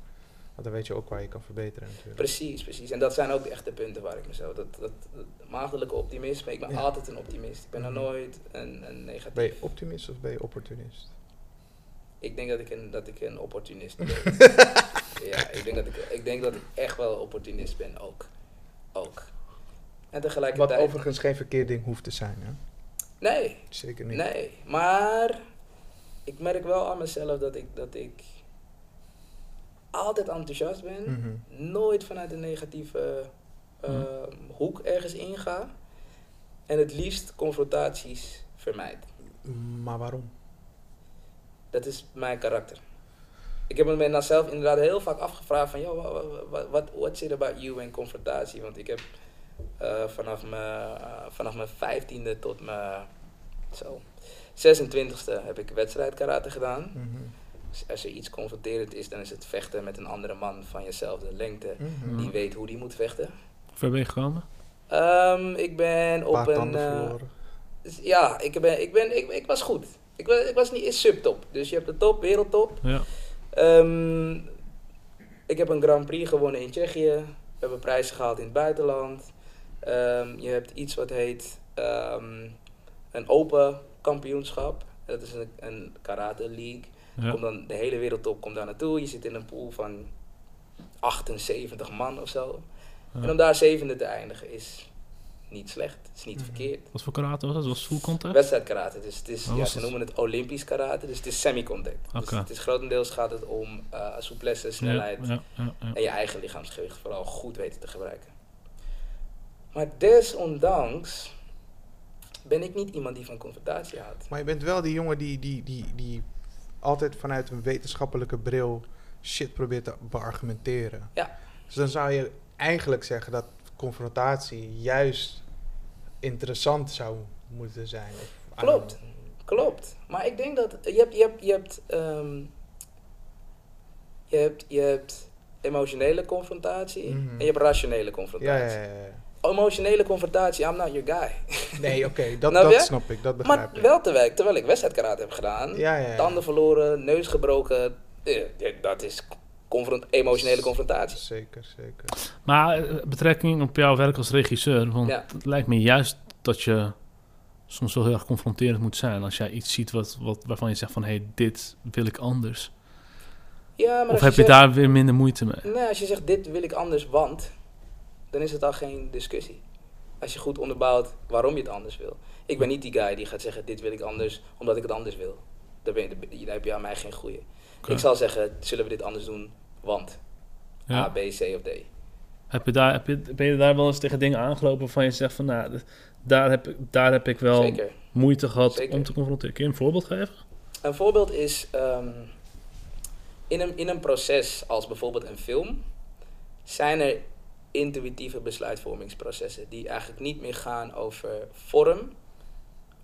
Want dan weet je ook waar je kan verbeteren natuurlijk. Precies. En dat zijn ook echt de punten waar ik mezelf... Dat maagdelijke optimisme. Ik ben altijd een optimist. Ik ben nog nooit een negatief. Ben je optimist of ben je opportunist? Ik denk dat ik een opportunist ben. Ja, ik denk dat ik echt wel opportunist ben ook. En tegelijkertijd... Wat overigens geen verkeerd ding hoeft te zijn, hè? Nee. Zeker niet. Nee, maar ik merk wel aan mezelf dat ik altijd enthousiast ben. Mm-hmm. Nooit vanuit een negatieve hoek ergens inga. En het liefst confrontaties vermijd. Maar waarom? Dat is mijn karakter. Ik heb me dan zelf inderdaad heel vaak afgevraagd van... What's it about you en confrontatie? Want ik heb vanaf mijn 15e tot mijn 26e heb ik wedstrijdkarate gedaan. Mm-hmm. Dus als er iets confronterend is, dan is het vechten met een andere man van jezelfde lengte. Mm-hmm. Die weet hoe die moet vechten. Waar ben je gekomen? Ik ben op een... Ja, ik was goed. Ik was niet eens subtop. Dus je hebt de top, wereldtop. Ja. Ik heb een Grand Prix gewonnen in Tsjechië. We hebben prijzen gehaald in het buitenland. Je hebt iets wat heet een open kampioenschap. Dat is een karate league. Ja. De hele wereldtop komt daar naartoe. Je zit in een pool van 78 man of zo. Ja. En om daar 7e te eindigen is... niet slecht, het is niet verkeerd. Wat voor karate was dat? Was full contact? Wedstrijd karate. Dus het is, ze noemen het Olympisch karate, dus het is semi-contact. Okay. Dus het is grotendeels gaat het om souplesse, snelheid en je eigen lichaamsgewicht vooral goed weten te gebruiken. Maar desondanks ben ik niet iemand die van confrontatie houdt. Maar je bent wel die jongen die altijd vanuit een wetenschappelijke bril shit probeert te beargumenteren. Ja. Dus dan zou je eigenlijk zeggen dat confrontatie juist interessant zou moeten zijn. Klopt. Maar ik denk dat je hebt emotionele confrontatie en je hebt rationele confrontatie. Ja. Emotionele confrontatie, I'm not your guy. Nee, oké, dat snap ik, dat begrijp ik. Maar wel terwijl ik wedstrijdkarate heb gedaan, tanden verloren, neus gebroken, dat is... emotionele confrontatie. Zeker. Maar betrekking op jouw werk als regisseur, want het lijkt me juist dat je soms wel heel erg confronterend moet zijn als jij iets ziet waarvan je zegt van, hé, dit wil ik anders. Ja, maar of heb je daar weer minder moeite mee? Nee, als je zegt, dit wil ik anders, want, dan is het al geen discussie. Als je goed onderbouwt waarom je het anders wil. Ik ben niet die guy die gaat zeggen, dit wil ik anders, omdat ik het anders wil. Daar heb je aan mij geen goeie. Okay. Ik zal zeggen, zullen we dit anders doen, want A, B, C of D. Ben je daar wel eens tegen dingen aangelopen waarvan je zegt van, nou, daar heb ik wel moeite gehad om te confronteren. Kun je een voorbeeld geven? Een voorbeeld is, in een proces als bijvoorbeeld een film, zijn er intuïtieve besluitvormingsprocessen die eigenlijk niet meer gaan over vorm,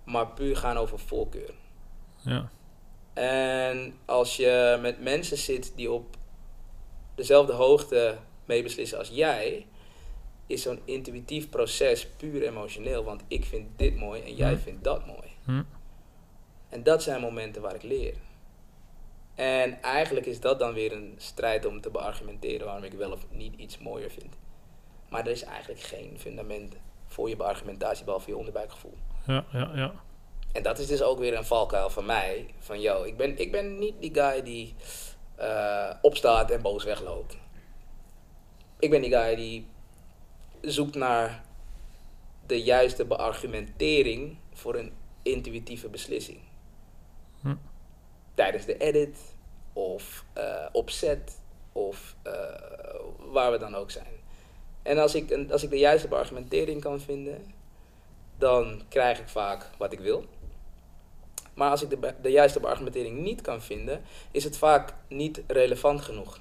maar puur gaan over voorkeur. Ja. En als je met mensen zit die op dezelfde hoogte meebeslissen als jij, is zo'n intuïtief proces puur emotioneel. Want ik vind dit mooi en jij vindt dat mooi. En dat zijn momenten waar ik leer. En eigenlijk is dat dan weer een strijd om te beargumenteren waarom ik wel of niet iets mooier vind. Maar er is eigenlijk geen fundament voor je beargumentatie, behalve je onderbuikgevoel. Ja, ja, ja. En dat is dus ook weer een valkuil van mij. Van, yo, ik ben niet die guy die opstaat en boos wegloopt. Ik ben die guy die zoekt naar de juiste beargumentering voor een intuïtieve beslissing. Hm. Tijdens de edit of opzet of waar we dan ook zijn. En als ik de juiste beargumentering kan vinden, dan krijg ik vaak wat ik wil. Maar als ik de juiste beargumentering niet kan vinden, is het vaak niet relevant genoeg.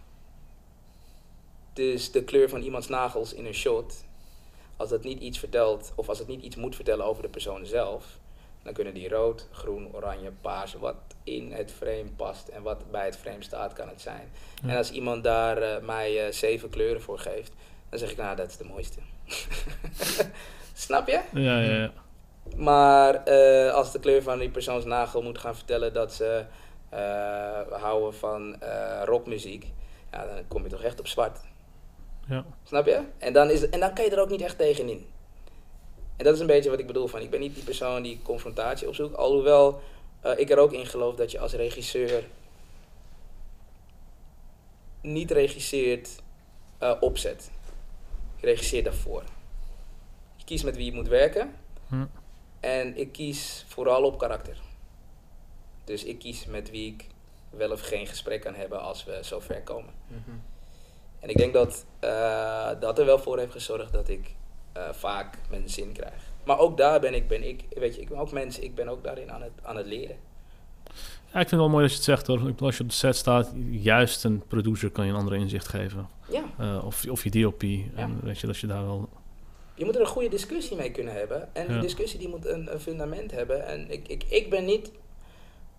Dus de kleur van iemands nagels in een shot, als dat niet iets vertelt of als het niet iets moet vertellen over de persoon zelf, dan kunnen die rood, groen, oranje, paars, wat in het frame past en wat bij het frame staat, kan het zijn. Ja. En als iemand daar mij 7 kleuren voor geeft, dan zeg ik, nou, dat is de mooiste. Snap je? Ja, ja, ja. Maar als de kleur van die persoons nagel moet gaan vertellen dat ze houden van rockmuziek, ja, dan kom je toch echt op zwart. Ja. Snap je? En dan kan je er ook niet echt tegenin. En dat is een beetje wat ik bedoel van, ik ben niet die persoon die confrontatie opzoekt. Alhoewel ik er ook in geloof dat je als regisseur niet regisseert opzet. Je regisseert daarvoor. Je kiest met wie je moet werken. Hm. En ik kies vooral op karakter. Dus ik kies met wie ik wel of geen gesprek kan hebben als we zo ver komen. Mm-hmm. En ik denk dat dat er wel voor heeft gezorgd dat ik vaak mijn zin krijg. Maar ook daar ben ik, weet je, ik ben ook mens, ik ben ook daarin aan het leren. Ja, ik vind het wel mooi dat je het zegt hoor. Als je op de set staat, juist een producer kan je een ander inzicht geven. Ja. Of je DOP. Ja. Weet je, dat je daar wel... Je moet er een goede discussie mee kunnen hebben. En ja, die discussie die moet een fundament hebben. En ik ben niet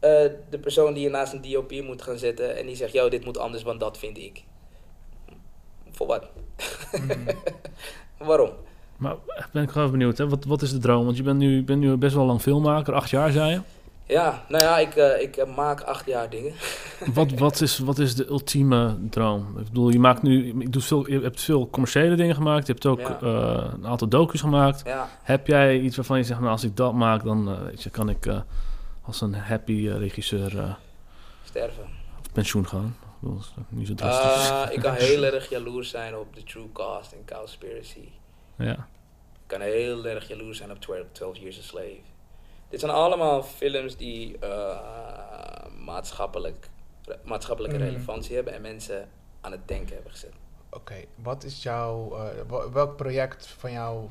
de persoon die je naast een DOP moet gaan zetten en die zegt, yo, dit moet anders, want dat vind ik. Voor wat? Mm. Waarom? Maar ben ik wel even benieuwd, hè? Wat is de droom? Want je bent nu best wel lang filmmaker, 8 jaar zei je. Ja, nou ja, ik maak 8 jaar dingen. Wat is de ultieme droom? Ik bedoel, je maakt nu, je hebt veel commerciële dingen gemaakt, je hebt ook een aantal docu's gemaakt. Ja. Heb jij iets waarvan je zegt, nou, als ik dat maak, dan weet je, kan ik als een happy regisseur sterven? Of pensioen gaan. Dat is niet zo drastisch. Ik kan heel erg jaloers zijn op de True Cost en Cowspiracy. Ja. Ik kan heel erg jaloers zijn op 12 Years a Slave. Dit zijn allemaal films die maatschappelijke relevantie hebben en mensen aan het denken hebben gezet. Oké. Wat is jouw... welk project van jou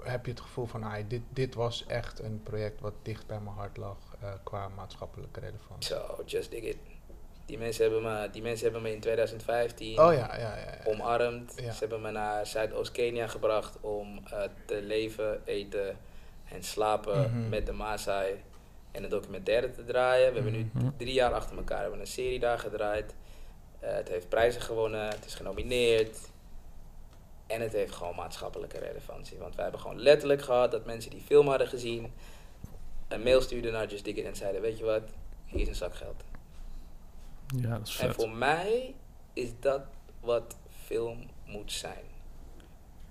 heb je het gevoel van, dit was echt een project wat dicht bij mijn hart lag qua maatschappelijke relevantie? So, Just Dig It. Die mensen hebben me in 2015 omarmd. Ja. Ze hebben me naar Zuidoost-Kenia gebracht om te leven, eten en slapen met de Maasai en een documentaire te draaien. We hebben nu 3 jaar achter elkaar hebben een serie daar gedraaid. Het heeft prijzen gewonnen, het is genomineerd. En het heeft gewoon maatschappelijke relevantie. Want wij hebben gewoon letterlijk gehad dat mensen die film hadden gezien een mail stuurden naar Just Dig It en zeiden, weet je wat, hier is een zak geld. Ja, dat is vet. En voor mij is dat wat film moet zijn.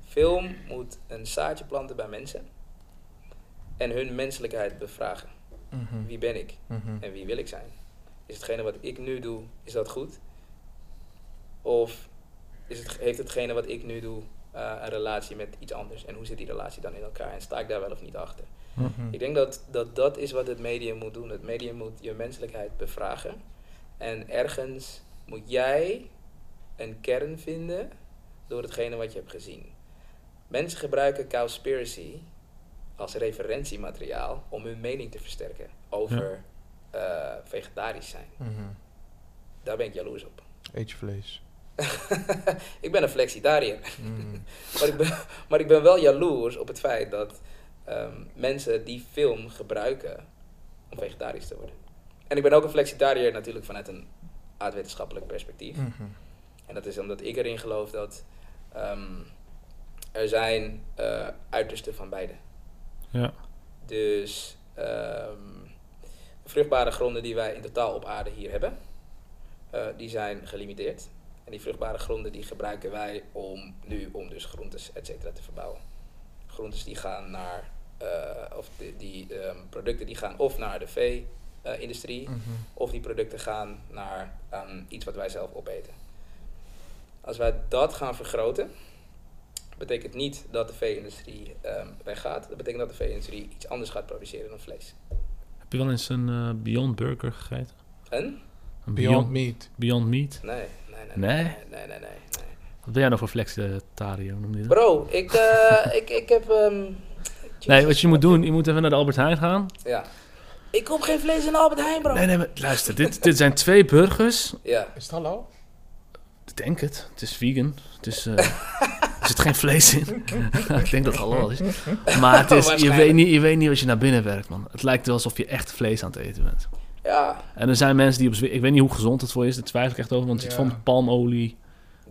Film moet een zaadje planten bij mensen en hun menselijkheid bevragen. Mm-hmm. Wie ben ik en wie wil ik zijn? Is hetgene wat ik nu doe, is dat goed? Of heeft hetgene wat ik nu doe een relatie met iets anders? En hoe zit die relatie dan in elkaar? En sta ik daar wel of niet achter? Mm-hmm. Ik denk dat is wat het medium moet doen. Het medium moet je menselijkheid bevragen. En ergens moet jij een kern vinden door hetgene wat je hebt gezien. Mensen gebruiken Cowspiracy als referentiemateriaal om hun mening te versterken over vegetarisch zijn. Mm-hmm. Daar ben ik jaloers op. Eet je vlees. Ik ben een flexitariër. Mm. maar ik ben wel jaloers op het feit dat mensen die film gebruiken om vegetarisch te worden. En ik ben ook een flexitariër natuurlijk vanuit een aardwetenschappelijk perspectief. Mm-hmm. En dat is omdat ik erin geloof dat er zijn uitersten van beide. Ja. Dus vruchtbare gronden die wij in totaal op aarde hier hebben, die zijn gelimiteerd. En die vruchtbare gronden die gebruiken wij om dus groentes et cetera te verbouwen. Groentes die gaan naar, producten die gaan of naar de vee-industrie, of die producten gaan naar iets wat wij zelf opeten. Als wij dat gaan vergroten, betekent niet dat de vee-industrie weggaat. Dat betekent dat de vee-industrie iets anders gaat produceren dan vlees. Heb je wel eens een Beyond Burger gegeten? Een Beyond Meat. Beyond Meat? Nee. Wat ben jij nou voor flexitario? Bro, ik heb... nee, wat je moet doen, je moet even naar de Albert Heijn gaan. Ja. Ik koop geen vlees in de Albert Heijn, bro. Nee, maar luister, dit zijn 2 burgers. Ja. Is het halal? Ik denk het. Het is vegan. Het is... er zit geen vlees in. Ik denk dat het halal is. Maar het is, je weet niet wat je naar binnen werkt, man. Het lijkt wel alsof je echt vlees aan het eten bent. Ja. En er zijn mensen die op ik weet niet hoe gezond het voor je is. Daar twijfel ik echt over, want het zit vol met palmolie.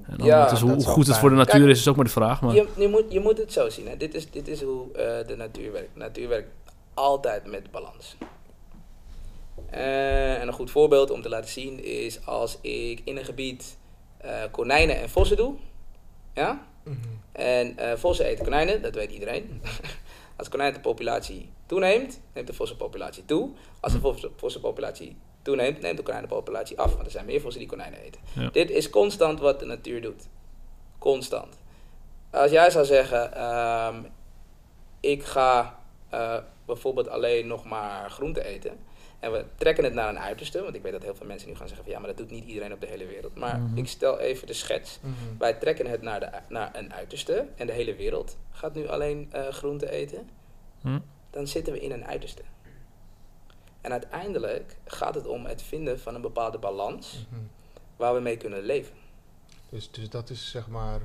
En dan dus hoe goed het voor de natuur is ook maar de vraag. Maar... Je moet het zo zien. Hè. Dit is hoe de natuur werkt. De natuur werkt altijd met balans. En een goed voorbeeld om te laten zien is als ik in een gebied konijnen en vossen doe. Ja? Mm-hmm. En vossen eten konijnen, dat weet iedereen. Als de konijnenpopulatie toeneemt, neemt de vossenpopulatie toe. Als de vossenpopulatie toeneemt, neemt de konijnenpopulatie af. Want er zijn meer vossen die konijnen eten. Ja. Dit is constant wat de natuur doet. Constant. Als jij zou zeggen, ik ga bijvoorbeeld alleen nog maar groente eten. En we trekken het naar een uiterste. Want ik weet dat heel veel mensen nu gaan zeggen van ja, maar dat doet niet iedereen op de hele wereld. Maar ik stel even de schets. Mm-hmm. Wij trekken het naar een uiterste. En de hele wereld gaat nu alleen groente eten. Dan zitten we in een uiterste. En uiteindelijk gaat het om het vinden van een bepaalde balans. Waar we mee kunnen leven. Dus dat is zeg maar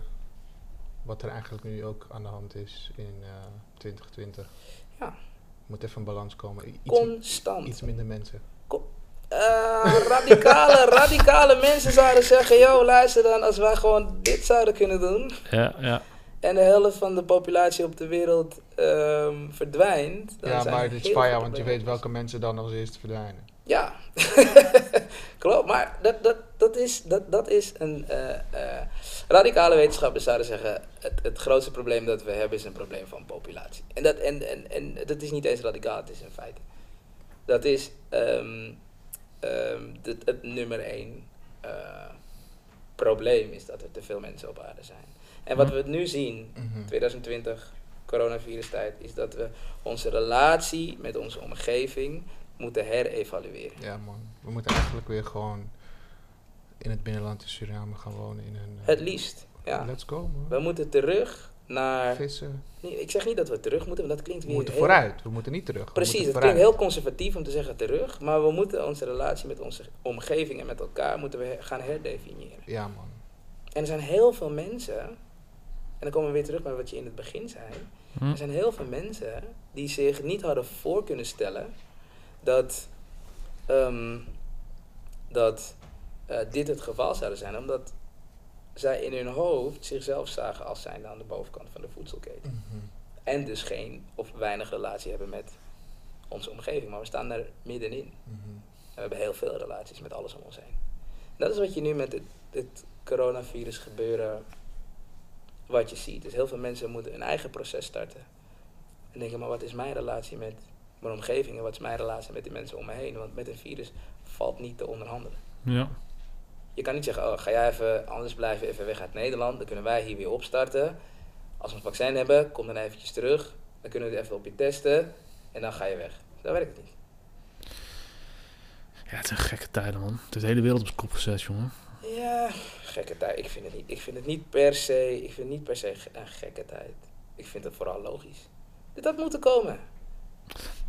wat er eigenlijk nu ook aan de hand is in 2020. Ja. Er moet even een balans komen. Constant. Iets minder mensen. Radicale mensen zouden zeggen... Yo, luister dan, als wij gewoon dit zouden kunnen doen... Ja. En de helft van de populatie op de wereld verdwijnt... Dan zijn maar dit is fijn, want je weet welke mensen dan als eerste verdwijnen. Ja, klopt. Maar dat is een... radicale wetenschappers zouden zeggen... Het grootste probleem dat we hebben is een probleem van populatie. En dat is niet eens radicaal, het is een feit. Dat is het nummer 1 probleem is dat er te veel mensen op aarde zijn. En wat we nu zien, 2020, coronavirustijd, is dat we onze relatie met onze omgeving moeten herevalueren. Ja man, we moeten eigenlijk weer gewoon in het binnenland in Suriname gaan wonen. Het liefst, ja. Let's go man. We moeten terug naar... Vissen. Nee, ik zeg niet dat we terug moeten, want dat klinkt weer... We moeten vooruit, we moeten niet terug. Precies, het klinkt heel conservatief om te zeggen terug, maar we moeten onze relatie met onze omgeving en met elkaar moeten we gaan herdefiniëren. Ja man. En er zijn heel veel mensen... En dan komen we weer terug bij wat je in het begin zei. Er zijn heel veel mensen die zich niet hadden voor kunnen stellen... dat dit het geval zouden zijn. Omdat zij in hun hoofd zichzelf zagen als zijnde aan de bovenkant van de voedselketen. En dus geen of weinig relatie hebben met onze omgeving. Maar we staan daar middenin. En we hebben heel veel relaties met alles om ons heen. En dat is wat je nu met het coronavirus gebeuren... wat je ziet. Dus heel veel mensen moeten hun eigen proces starten. En denken, maar wat is mijn relatie met mijn omgeving... en wat is mijn relatie met die mensen om me heen? Want met een virus valt niet te onderhandelen. Ja. Je kan niet zeggen, oh, ga jij even anders blijven, even weg uit Nederland... dan kunnen wij hier weer opstarten. Als we een vaccin hebben, kom dan eventjes terug. Dan kunnen we het even op je testen en dan ga je weg. Dat werkt niet. Ja, het zijn gekke tijden, man. Het is de hele wereld op zijn kop gezet, jongen. Ja, gekke tijd. Ik vind het niet per se een gekke tijd. Ik vind het vooral logisch. Dit had moeten komen.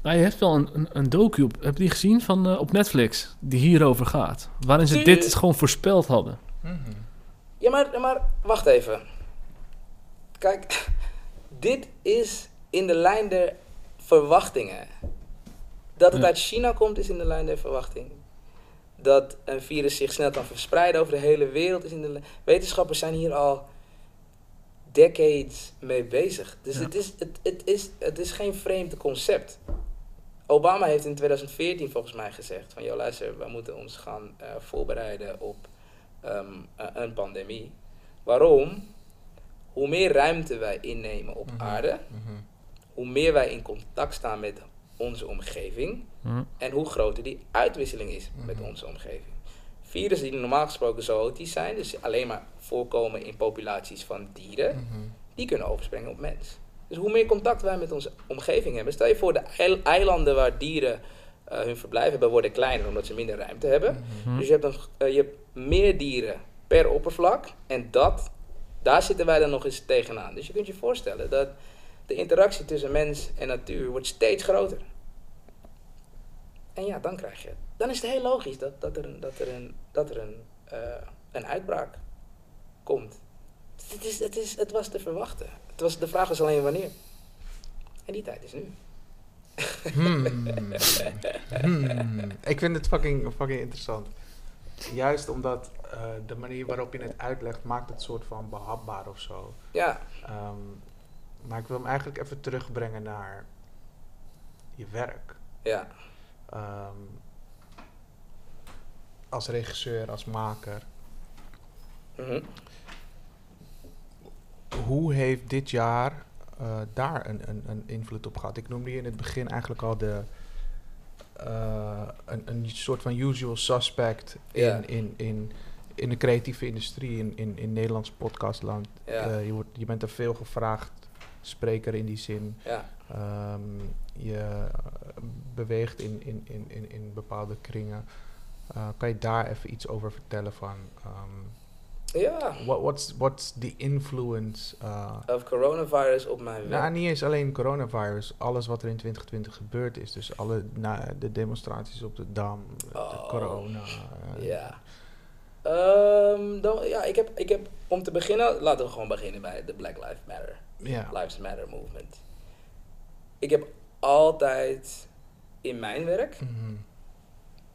Nou, je hebt wel een docu op. Heb je die gezien op Netflix? Die hierover gaat. Waarin ze dit gewoon voorspeld hadden. Ja, maar wacht even. Kijk, dit is in de lijn der verwachtingen. Dat het uit China komt is in de lijn der verwachtingen. Dat een virus zich snel kan verspreiden over de hele wereld. Wetenschappers zijn hier al decades mee bezig. Dus het is geen vreemd concept. Obama heeft in 2014 volgens mij gezegd van, joh luister, we moeten ons gaan voorbereiden op een pandemie. Waarom? Hoe meer ruimte wij innemen op aarde, hoe meer wij in contact staan met onze omgeving en hoe groter die uitwisseling is met onze omgeving. Virussen die normaal gesproken zootisch zijn, dus alleen maar voorkomen in populaties van dieren, die kunnen overspringen op mens. Dus hoe meer contact wij met onze omgeving hebben, stel je voor de eilanden waar dieren hun verblijf hebben, worden kleiner omdat ze minder ruimte hebben. Dus je hebt meer dieren per oppervlak en daar zitten wij dan nog eens tegenaan. Dus je kunt je voorstellen dat de interactie tussen mens en natuur wordt steeds groter. En ja, dan krijg je het. Dan is het heel logisch dat er een uitbraak komt. Het was te verwachten. De vraag was alleen wanneer. En die tijd is nu. Ik vind het fucking interessant. Juist omdat de manier waarop je het uitlegt maakt het soort van behapbaar of zo. Ja. Maar ik wil hem eigenlijk even terugbrengen naar je werk. Ja. Als regisseur, als maker. Hoe heeft dit jaar daar een invloed op gehad? Ik noemde je in het begin eigenlijk al een soort van usual suspect in de creatieve industrie, in Nederlands podcastland. Ja. Je bent een veel gevraagd spreker in die zin. Ja. Je beweegt in bepaalde kringen. Kan je daar even iets over vertellen van... Ja. What's the influence... of coronavirus op mijn werk? Nou, niet eens alleen coronavirus. Alles wat er in 2020 gebeurd is. Dus alle de demonstraties op de Dam, de corona. Ja. Ik heb om te beginnen... Laten we gewoon beginnen bij de Black Lives Matter. Yeah. Lives Matter movement. Ik heb altijd... In mijn werk...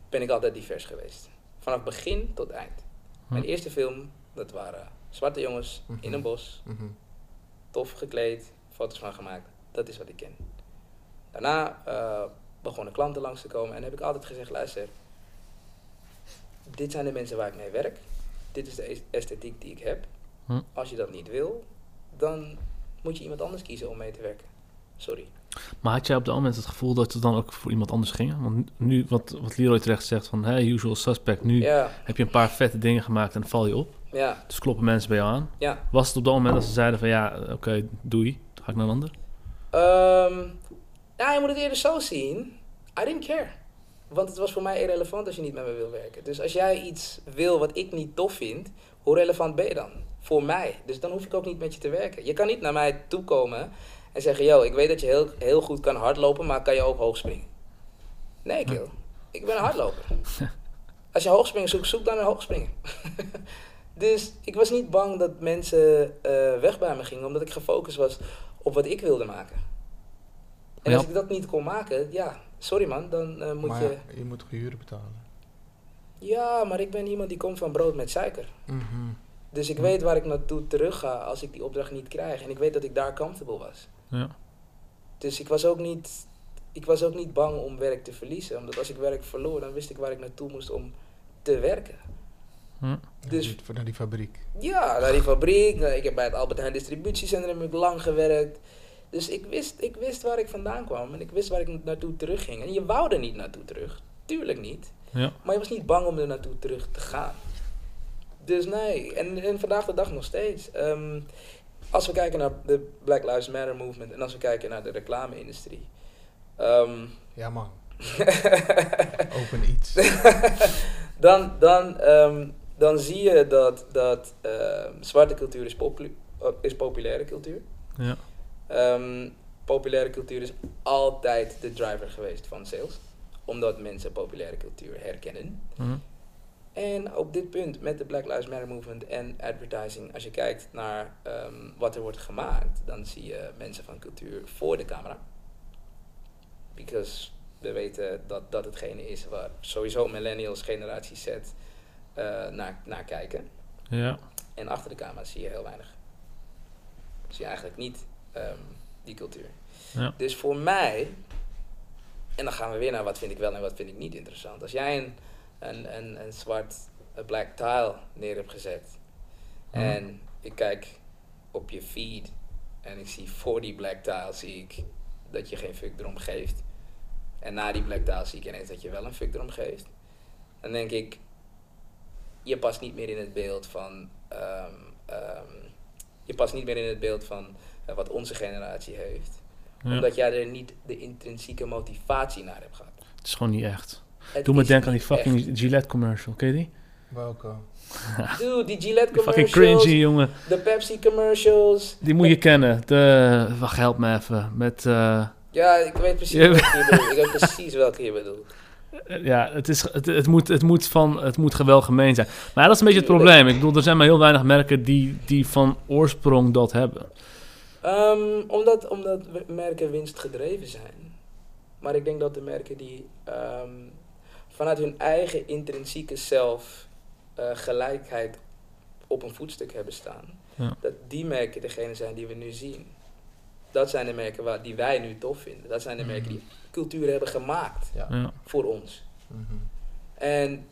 Ben ik altijd divers geweest. Vanaf begin tot eind. Mijn eerste film... Dat waren zwarte jongens in een bos. Tof gekleed, foto's van gemaakt. Dat is wat ik ken. Daarna begonnen klanten langs te komen. En heb ik altijd gezegd, luister. Dit zijn de mensen waar ik mee werk. Dit is de esthetiek die ik heb. Als je dat niet wil, dan moet je iemand anders kiezen om mee te werken. Sorry. Maar had jij op dat moment het gevoel dat het dan ook voor iemand anders ging? Want nu, wat Leroy terecht zegt van, hey, usual suspect. Nu heb je een paar vette dingen gemaakt en val je op. Ja. Dus kloppen mensen bij jou aan. Ja. Was het op dat moment dat ze zeiden van, ja, oké, doei. Dan ga ik naar een ander? Je moet het eerder zo zien. I didn't care. Want het was voor mij irrelevant als je niet met me wil werken. Dus als jij iets wil wat ik niet tof vind, hoe relevant ben je dan? Voor mij. Dus dan hoef ik ook niet met je te werken. Je kan niet naar mij toekomen en zeggen, yo, ik weet dat je heel, heel goed kan hardlopen, maar kan je ook hoog springen? Nee, kill. Ik ben een hardloper. Als je hoogspringen zoekt, zoek dan een hoogspringen. Dus ik was niet bang dat mensen weg bij me gingen, omdat ik gefocust was op wat ik wilde maken. En als ik dat niet kon maken, ja, sorry man, dan moet maar je moet huur betalen. Ja, maar ik ben iemand die komt van brood met suiker. Dus ik weet waar ik naartoe terug ga als ik die opdracht niet krijg. En ik weet dat ik daar comfortable was. Ja. Dus ik was ook niet bang om werk te verliezen. Omdat als ik werk verloor, dan wist ik waar ik naartoe moest om te werken. Dus naar die fabriek. Ja, naar die fabriek. Ik heb bij het Albert Heijn distributiecentrum lang gewerkt. Dus ik wist waar ik vandaan kwam. En ik wist waar ik naartoe terug ging. En je wou er niet naartoe terug. Tuurlijk niet. Ja. Maar je was niet bang om er naartoe terug te gaan. Dus nee, en vandaag de dag nog steeds. Als we kijken naar de Black Lives Matter movement en als we kijken naar de reclame-industrie. Ja man, open iets. Dan zie je dat zwarte cultuur is populaire cultuur. Ja. Populaire cultuur is altijd de driver geweest van sales. Omdat mensen populaire cultuur herkennen. En op dit punt met de Black Lives Matter movement en advertising, als je kijkt naar wat er wordt gemaakt, dan zie je mensen van cultuur voor de camera. Because we weten dat hetgene is waar sowieso millennials, generatie Z naar kijken. Ja. En achter de camera zie je heel weinig. Zie je eigenlijk niet die cultuur. Ja. Dus voor mij, En dan gaan we weer naar wat vind ik wel en wat vind ik niet interessant. Als jij een zwart een black tile neer hebt gezet en ik kijk op je feed en ik zie voor die black tile zie ik dat je geen fuck erom geeft. En na die black tile zie ik ineens dat je wel een fuck erom geeft. Dan denk ik, je past niet meer in het beeld van wat onze generatie heeft. Ja. Omdat jij er niet de intrinsieke motivatie naar hebt gehad. Het is gewoon niet echt. Doe me denken aan die fucking echt. Gillette commercial, ken je die? Welke? Dude, die Gillette commercials. Fucking cringy, jongen. De Pepsi commercials. Die moet je kennen. Wacht, help me even. Met, ja, ik weet precies welke je bedoelt. Ja, het moet geweld gemeen zijn. Maar dat is een beetje het probleem. Ik bedoel, er zijn maar heel weinig merken die van oorsprong dat hebben. Omdat merken winstgedreven zijn. Maar ik denk dat de merken die vanuit hun eigen intrinsieke zelf gelijkheid op een voetstuk hebben staan. Ja. Dat die merken degene zijn die we nu zien. Dat zijn de merken die wij nu tof vinden. Dat zijn de merken die cultuur hebben gemaakt voor ons. Mm-hmm. En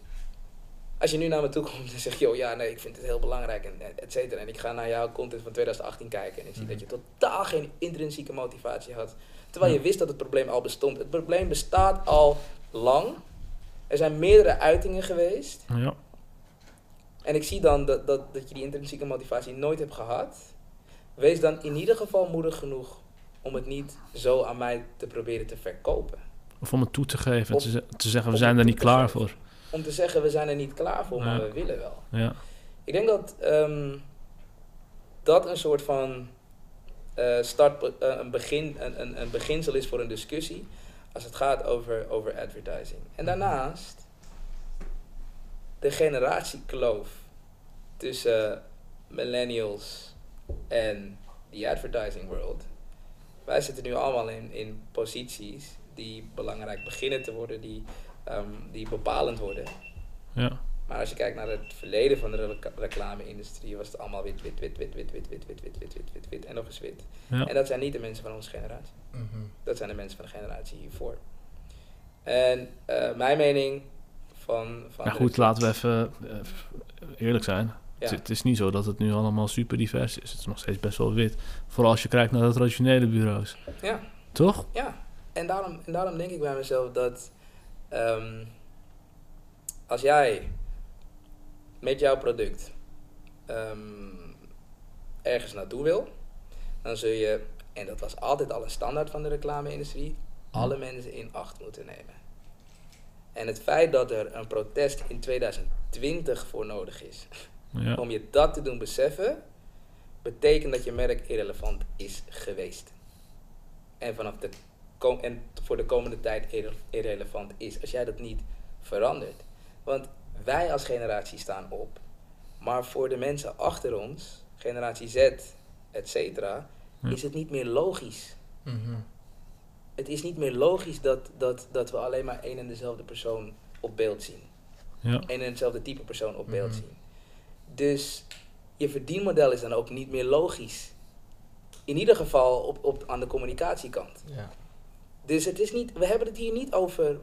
als je nu naar me toe komt en zegt, joh, ja, nee, ik vind het heel belangrijk en et cetera. En ik ga naar jouw content van 2018 kijken en ik zie dat je totaal geen intrinsieke motivatie had. Terwijl je wist dat het probleem al bestond. Het probleem bestaat al lang. Er zijn meerdere uitingen geweest. Ja. En ik zie dan dat je die intrinsieke motivatie nooit hebt gehad. Wees dan in ieder geval moedig genoeg om het niet zo aan mij te proberen te verkopen. Of om het toe te geven. Te zeggen, we zijn er niet klaar voor. Om te zeggen, we zijn er niet klaar voor, maar we willen wel. Ja. Ik denk dat dat een soort van een beginsel is voor een discussie. Als het gaat over advertising. En daarnaast de generatiekloof tussen millennials en die advertising world. Wij zitten nu allemaal in posities die belangrijk beginnen te worden, die bepalend worden. Ja. Maar als je kijkt naar het verleden van de reclame-industrie, was het allemaal wit en nog eens wit. Ja. En dat zijn niet de mensen van onze generatie. Mm-hmm. Dat zijn de mensen van de generatie hiervoor. En mijn mening van maar goed, laten we even eerlijk zijn. Ja. Het is niet zo dat het nu allemaal super divers is. Het is nog steeds best wel wit. Vooral als je kijkt naar de traditionele bureaus. Ja. Toch? Ja. En daarom denk ik bij mezelf dat als jij met jouw product ergens naartoe wil, dan zul je, en dat was altijd al een standaard van de reclame-industrie, alle mensen in acht moeten nemen. En het feit dat er een protest in 2020 voor nodig is, om je dat te doen beseffen, betekent dat je merk irrelevant is geweest. En voor de komende tijd irrelevant is, als jij dat niet verandert. Want wij als generatie staan op, maar voor de mensen achter ons, generatie Z, et cetera, is het niet meer logisch. Mm-hmm. Het is niet meer logisch dat we alleen maar één en dezelfde persoon op beeld zien. Ja. Eén en dezelfde type persoon op beeld zien. Dus je verdienmodel is dan ook niet meer logisch. In ieder geval aan de communicatiekant. Ja. Dus het is niet, we hebben het hier niet over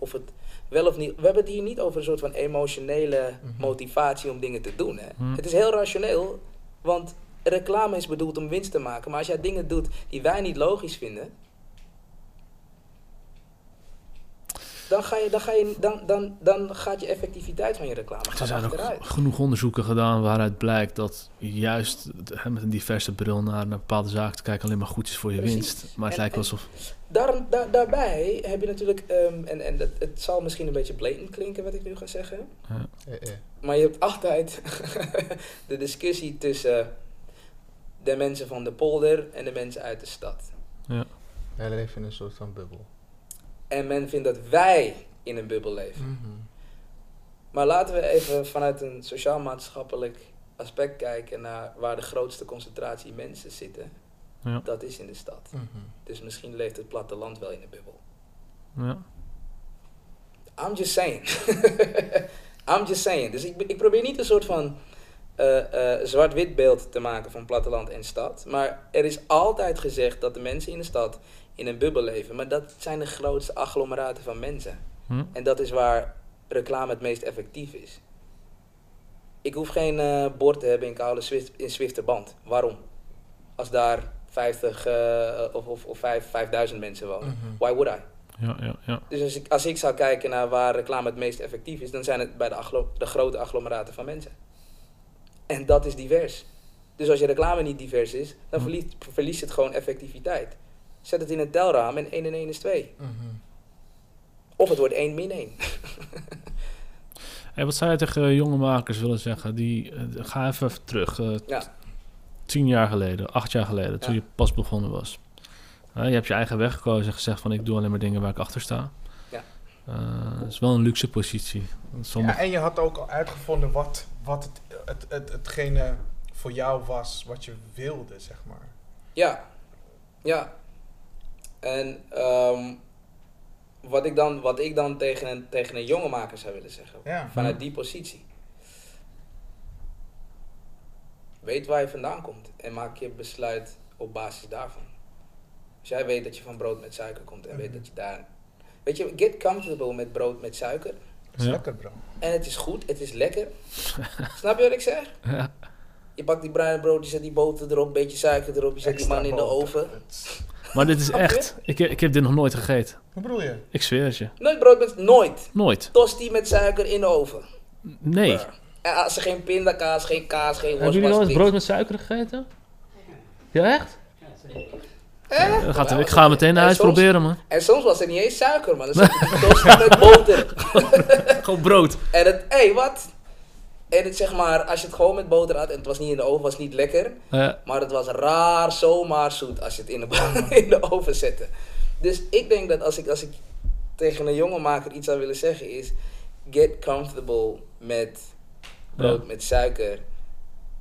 of het wel of niet. We hebben het hier niet over een soort van emotionele motivatie om dingen te doen. Hè? Mm. Het is heel rationeel, want reclame is bedoeld om winst te maken. Maar als jij dingen doet die wij niet logisch vinden, dan gaat je effectiviteit van je reclame achteruit. Er zijn ook genoeg onderzoeken gedaan waaruit blijkt dat juist met een diverse bril naar een bepaalde zaak te kijken alleen maar goed is voor je winst. Maar het lijkt alsof... Daarbij heb je natuurlijk... het zal misschien een beetje blatant klinken wat ik nu ga zeggen. Ja. Maar je hebt altijd de discussie tussen de mensen van de polder en de mensen uit de stad. Ja, wij leven in een soort van bubbel. En men vindt dat wij in een bubbel leven. Mm-hmm. Maar laten we even vanuit een sociaal-maatschappelijk aspect kijken naar waar de grootste concentratie mensen zitten. Ja. Dat is in de stad. Mm-hmm. Dus misschien leeft het platteland wel in een bubbel. Ja. I'm just saying. I'm just saying. Dus ik probeer niet een soort van zwart-wit beeld te maken van platteland en stad. Maar er is altijd gezegd dat de mensen in de stad in een bubbel leven. Maar dat zijn de grootste agglomeraten van mensen. En dat is waar reclame het meest effectief is. Ik hoef geen bord te hebben in koude Zwifterband. Waarom? Als daar 50 of 5000 mensen wonen. Why would I? Ja, ja, ja. Dus als ik zou kijken naar waar reclame het meest effectief is, dan zijn het bij de grote agglomeraten van mensen. En dat is divers. Dus als je reclame niet divers is, dan verliest het gewoon effectiviteit. Zet het in een telraam en 1 en 1 is 2. Of het wordt 1-1. Hey, wat zou je tegen jonge makers willen zeggen? Ga even terug. 10 jaar geleden, 8 jaar geleden, toen je pas begonnen was. Je hebt je eigen weg gekozen en gezegd van ik doe alleen maar dingen waar ik achter sta. Dat is wel een luxe positie. Ja, en je had ook al uitgevonden wat hetgene voor jou was, wat je wilde, zeg maar. Ja. En wat ik dan tegen een jonge maker zou willen zeggen, vanuit die positie. Weet waar je vandaan komt en maak je besluit op basis daarvan. Als jij weet dat je van brood met suiker komt en weet dat je daar... Weet je, get comfortable met brood met suiker. Het is lekker, bro. En het is goed, het is lekker. Snap je wat ik zeg? Ja. Je pakt die bruine brood, je zet die boter erop, een beetje suiker erop, je zet die man in de oven. Maar dit is echt... Ik heb dit nog nooit gegeten. Wat bedoel je? Ik zweer het je. Nooit brood met... Nooit. Tosti met suiker in de oven. Nee. En als er geen pindakaas, geen kaas, geen worst... Hebben jullie nooit brood met suiker gegeten? Ja, echt? Ja, zeker. Ik ga meteen naar huis proberen, man. En soms was er niet eens suiker, man. Dan zat ik tosti met boter. Gewoon brood. En het... wat? En het, zeg maar, als je het gewoon met boter had en het was niet in de oven, was niet lekker. Maar het was raar, zomaar zoet als je het in de oven zette. Dus ik denk dat als ik tegen een jonge maker iets zou willen zeggen is... Get comfortable met brood, met suiker.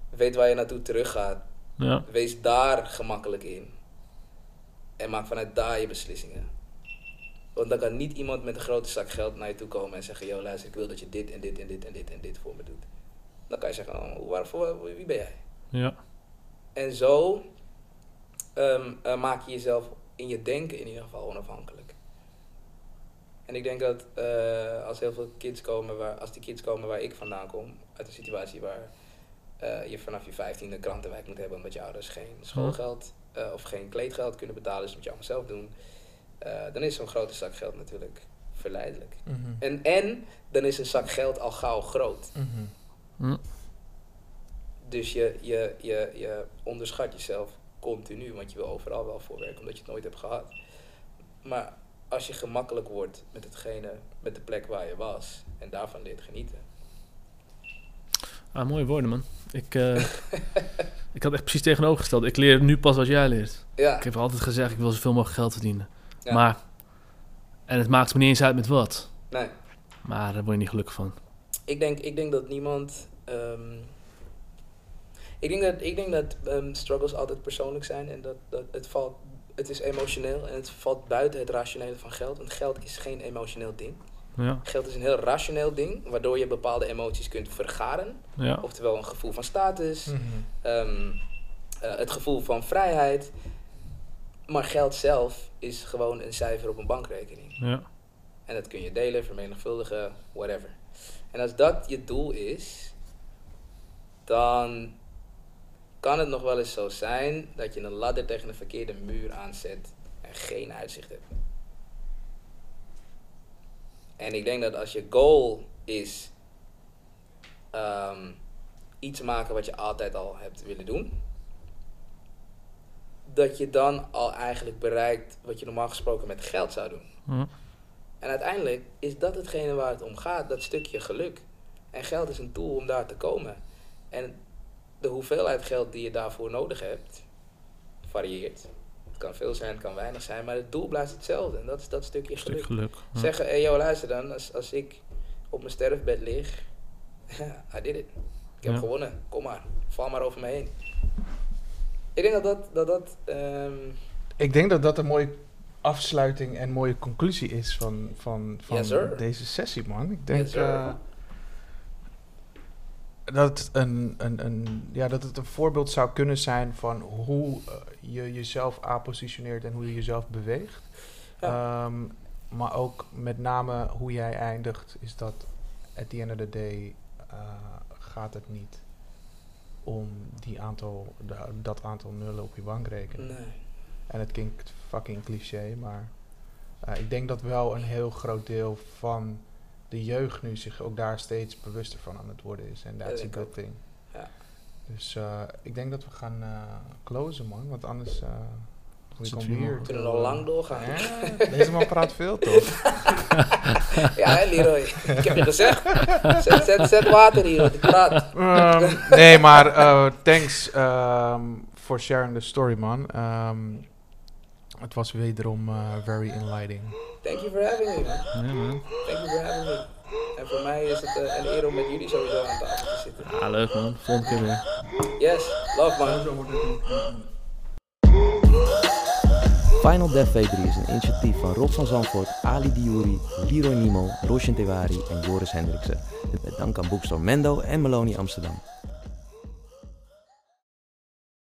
Weet waar je naartoe teruggaat. Ja. Wees daar gemakkelijk in. En maak vanuit daar je beslissingen. Want dan kan niet iemand met een grote zak geld naar je toe komen en zeggen... Yo, luister, ik wil dat je dit en dit en dit en dit en dit voor me doet. Dan kan je zeggen, oh, waarvoor, wie ben jij? Ja. En zo maak je jezelf in je denken in ieder geval onafhankelijk. En ik denk dat als heel veel kids komen... Als die kids komen waar ik vandaan kom... Uit een situatie waar je vanaf je 15e krantenwijk moet hebben... Omdat je ouders geen schoolgeld of geen kleedgeld kunnen betalen... Dus dat moet je allemaal zelf doen... Dan is zo'n grote zak geld natuurlijk verleidelijk. En dan is een zak geld al gauw groot. Dus je onderschat jezelf continu, want je wil overal wel voor werken, omdat je het nooit hebt gehad. Maar als je gemakkelijk wordt met de plek waar je was en daarvan leert genieten. Ah, mooie woorden, man. Ik had echt precies tegenovergesteld. Ik leer nu pas wat jij leert. Ja. Ik heb altijd gezegd, ik wil zoveel mogelijk geld verdienen. Ja. Maar, en het maakt me niet eens uit met wat. Nee. Maar daar word je niet gelukkig van. Ik denk dat niemand... Ik denk dat struggles altijd persoonlijk zijn. En dat het is emotioneel. En het valt buiten het rationele van geld. Want geld is geen emotioneel ding. Ja. Geld is een heel rationeel ding. Waardoor je bepaalde emoties kunt vergaren. Ja. Oftewel een gevoel van status. Het gevoel van vrijheid. Maar geld zelf is gewoon een cijfer op een bankrekening. Ja. En dat kun je delen, vermenigvuldigen, whatever. En als dat je doel is, dan kan het nog wel eens zo zijn dat je een ladder tegen een verkeerde muur aanzet en geen uitzicht hebt. En ik denk dat als je goal is iets maken wat je altijd al hebt willen doen... dat je dan al eigenlijk bereikt wat je normaal gesproken met geld zou doen. En uiteindelijk is dat hetgene waar het om gaat, dat stukje geluk. En geld is een tool om daar te komen. En de hoeveelheid geld die je daarvoor nodig hebt, varieert. Het kan veel zijn, het kan weinig zijn, maar het doel blijft hetzelfde. En dat is dat stukje geluk. Zeggen, hey, joh, luister dan, als ik op mijn sterfbed lig, I did it. Ik heb gewonnen, kom maar, val maar over me heen. Ik denk dat een mooie afsluiting en mooie conclusie is van deze sessie, man. Ik denk dat het een voorbeeld zou kunnen zijn van hoe je jezelf positioneert en hoe je jezelf beweegt. Ja. Maar ook met name hoe jij eindigt, is dat at the end of the day gaat het niet om die aantal, dat aantal nullen op je bankrekening. Nee. En het klinkt fucking cliché, maar ik denk dat wel een heel groot deel van de jeugd nu zich ook daar steeds bewuster van aan het worden is. En that's a good thing. Ja. Dus ik denk dat we gaan closen, man, want anders... We kunnen al lang doorgaan. Ja, deze man praat veel, toch? Ja, hè, Leroy. Ik heb je gezegd. Zet water hier, want ik praat. Nee, maar thanks voor sharing the story, man. Het was wederom very enlightening. Thank you for having me, man. Yeah, man. Thank you for having me. En voor mij is het een eer om met jullie sowieso aan tafel te zitten. Ah, leuk, man. Volgende keer weer. Yes, love, man. Final Dev V3 is een initiatief van Rob van Zandvoort, Ali Diouri, Leroy Nimo, Roshan Tewari en Joris Hendriksen. Met dank aan Boekstore Mendo en Meloni Amsterdam.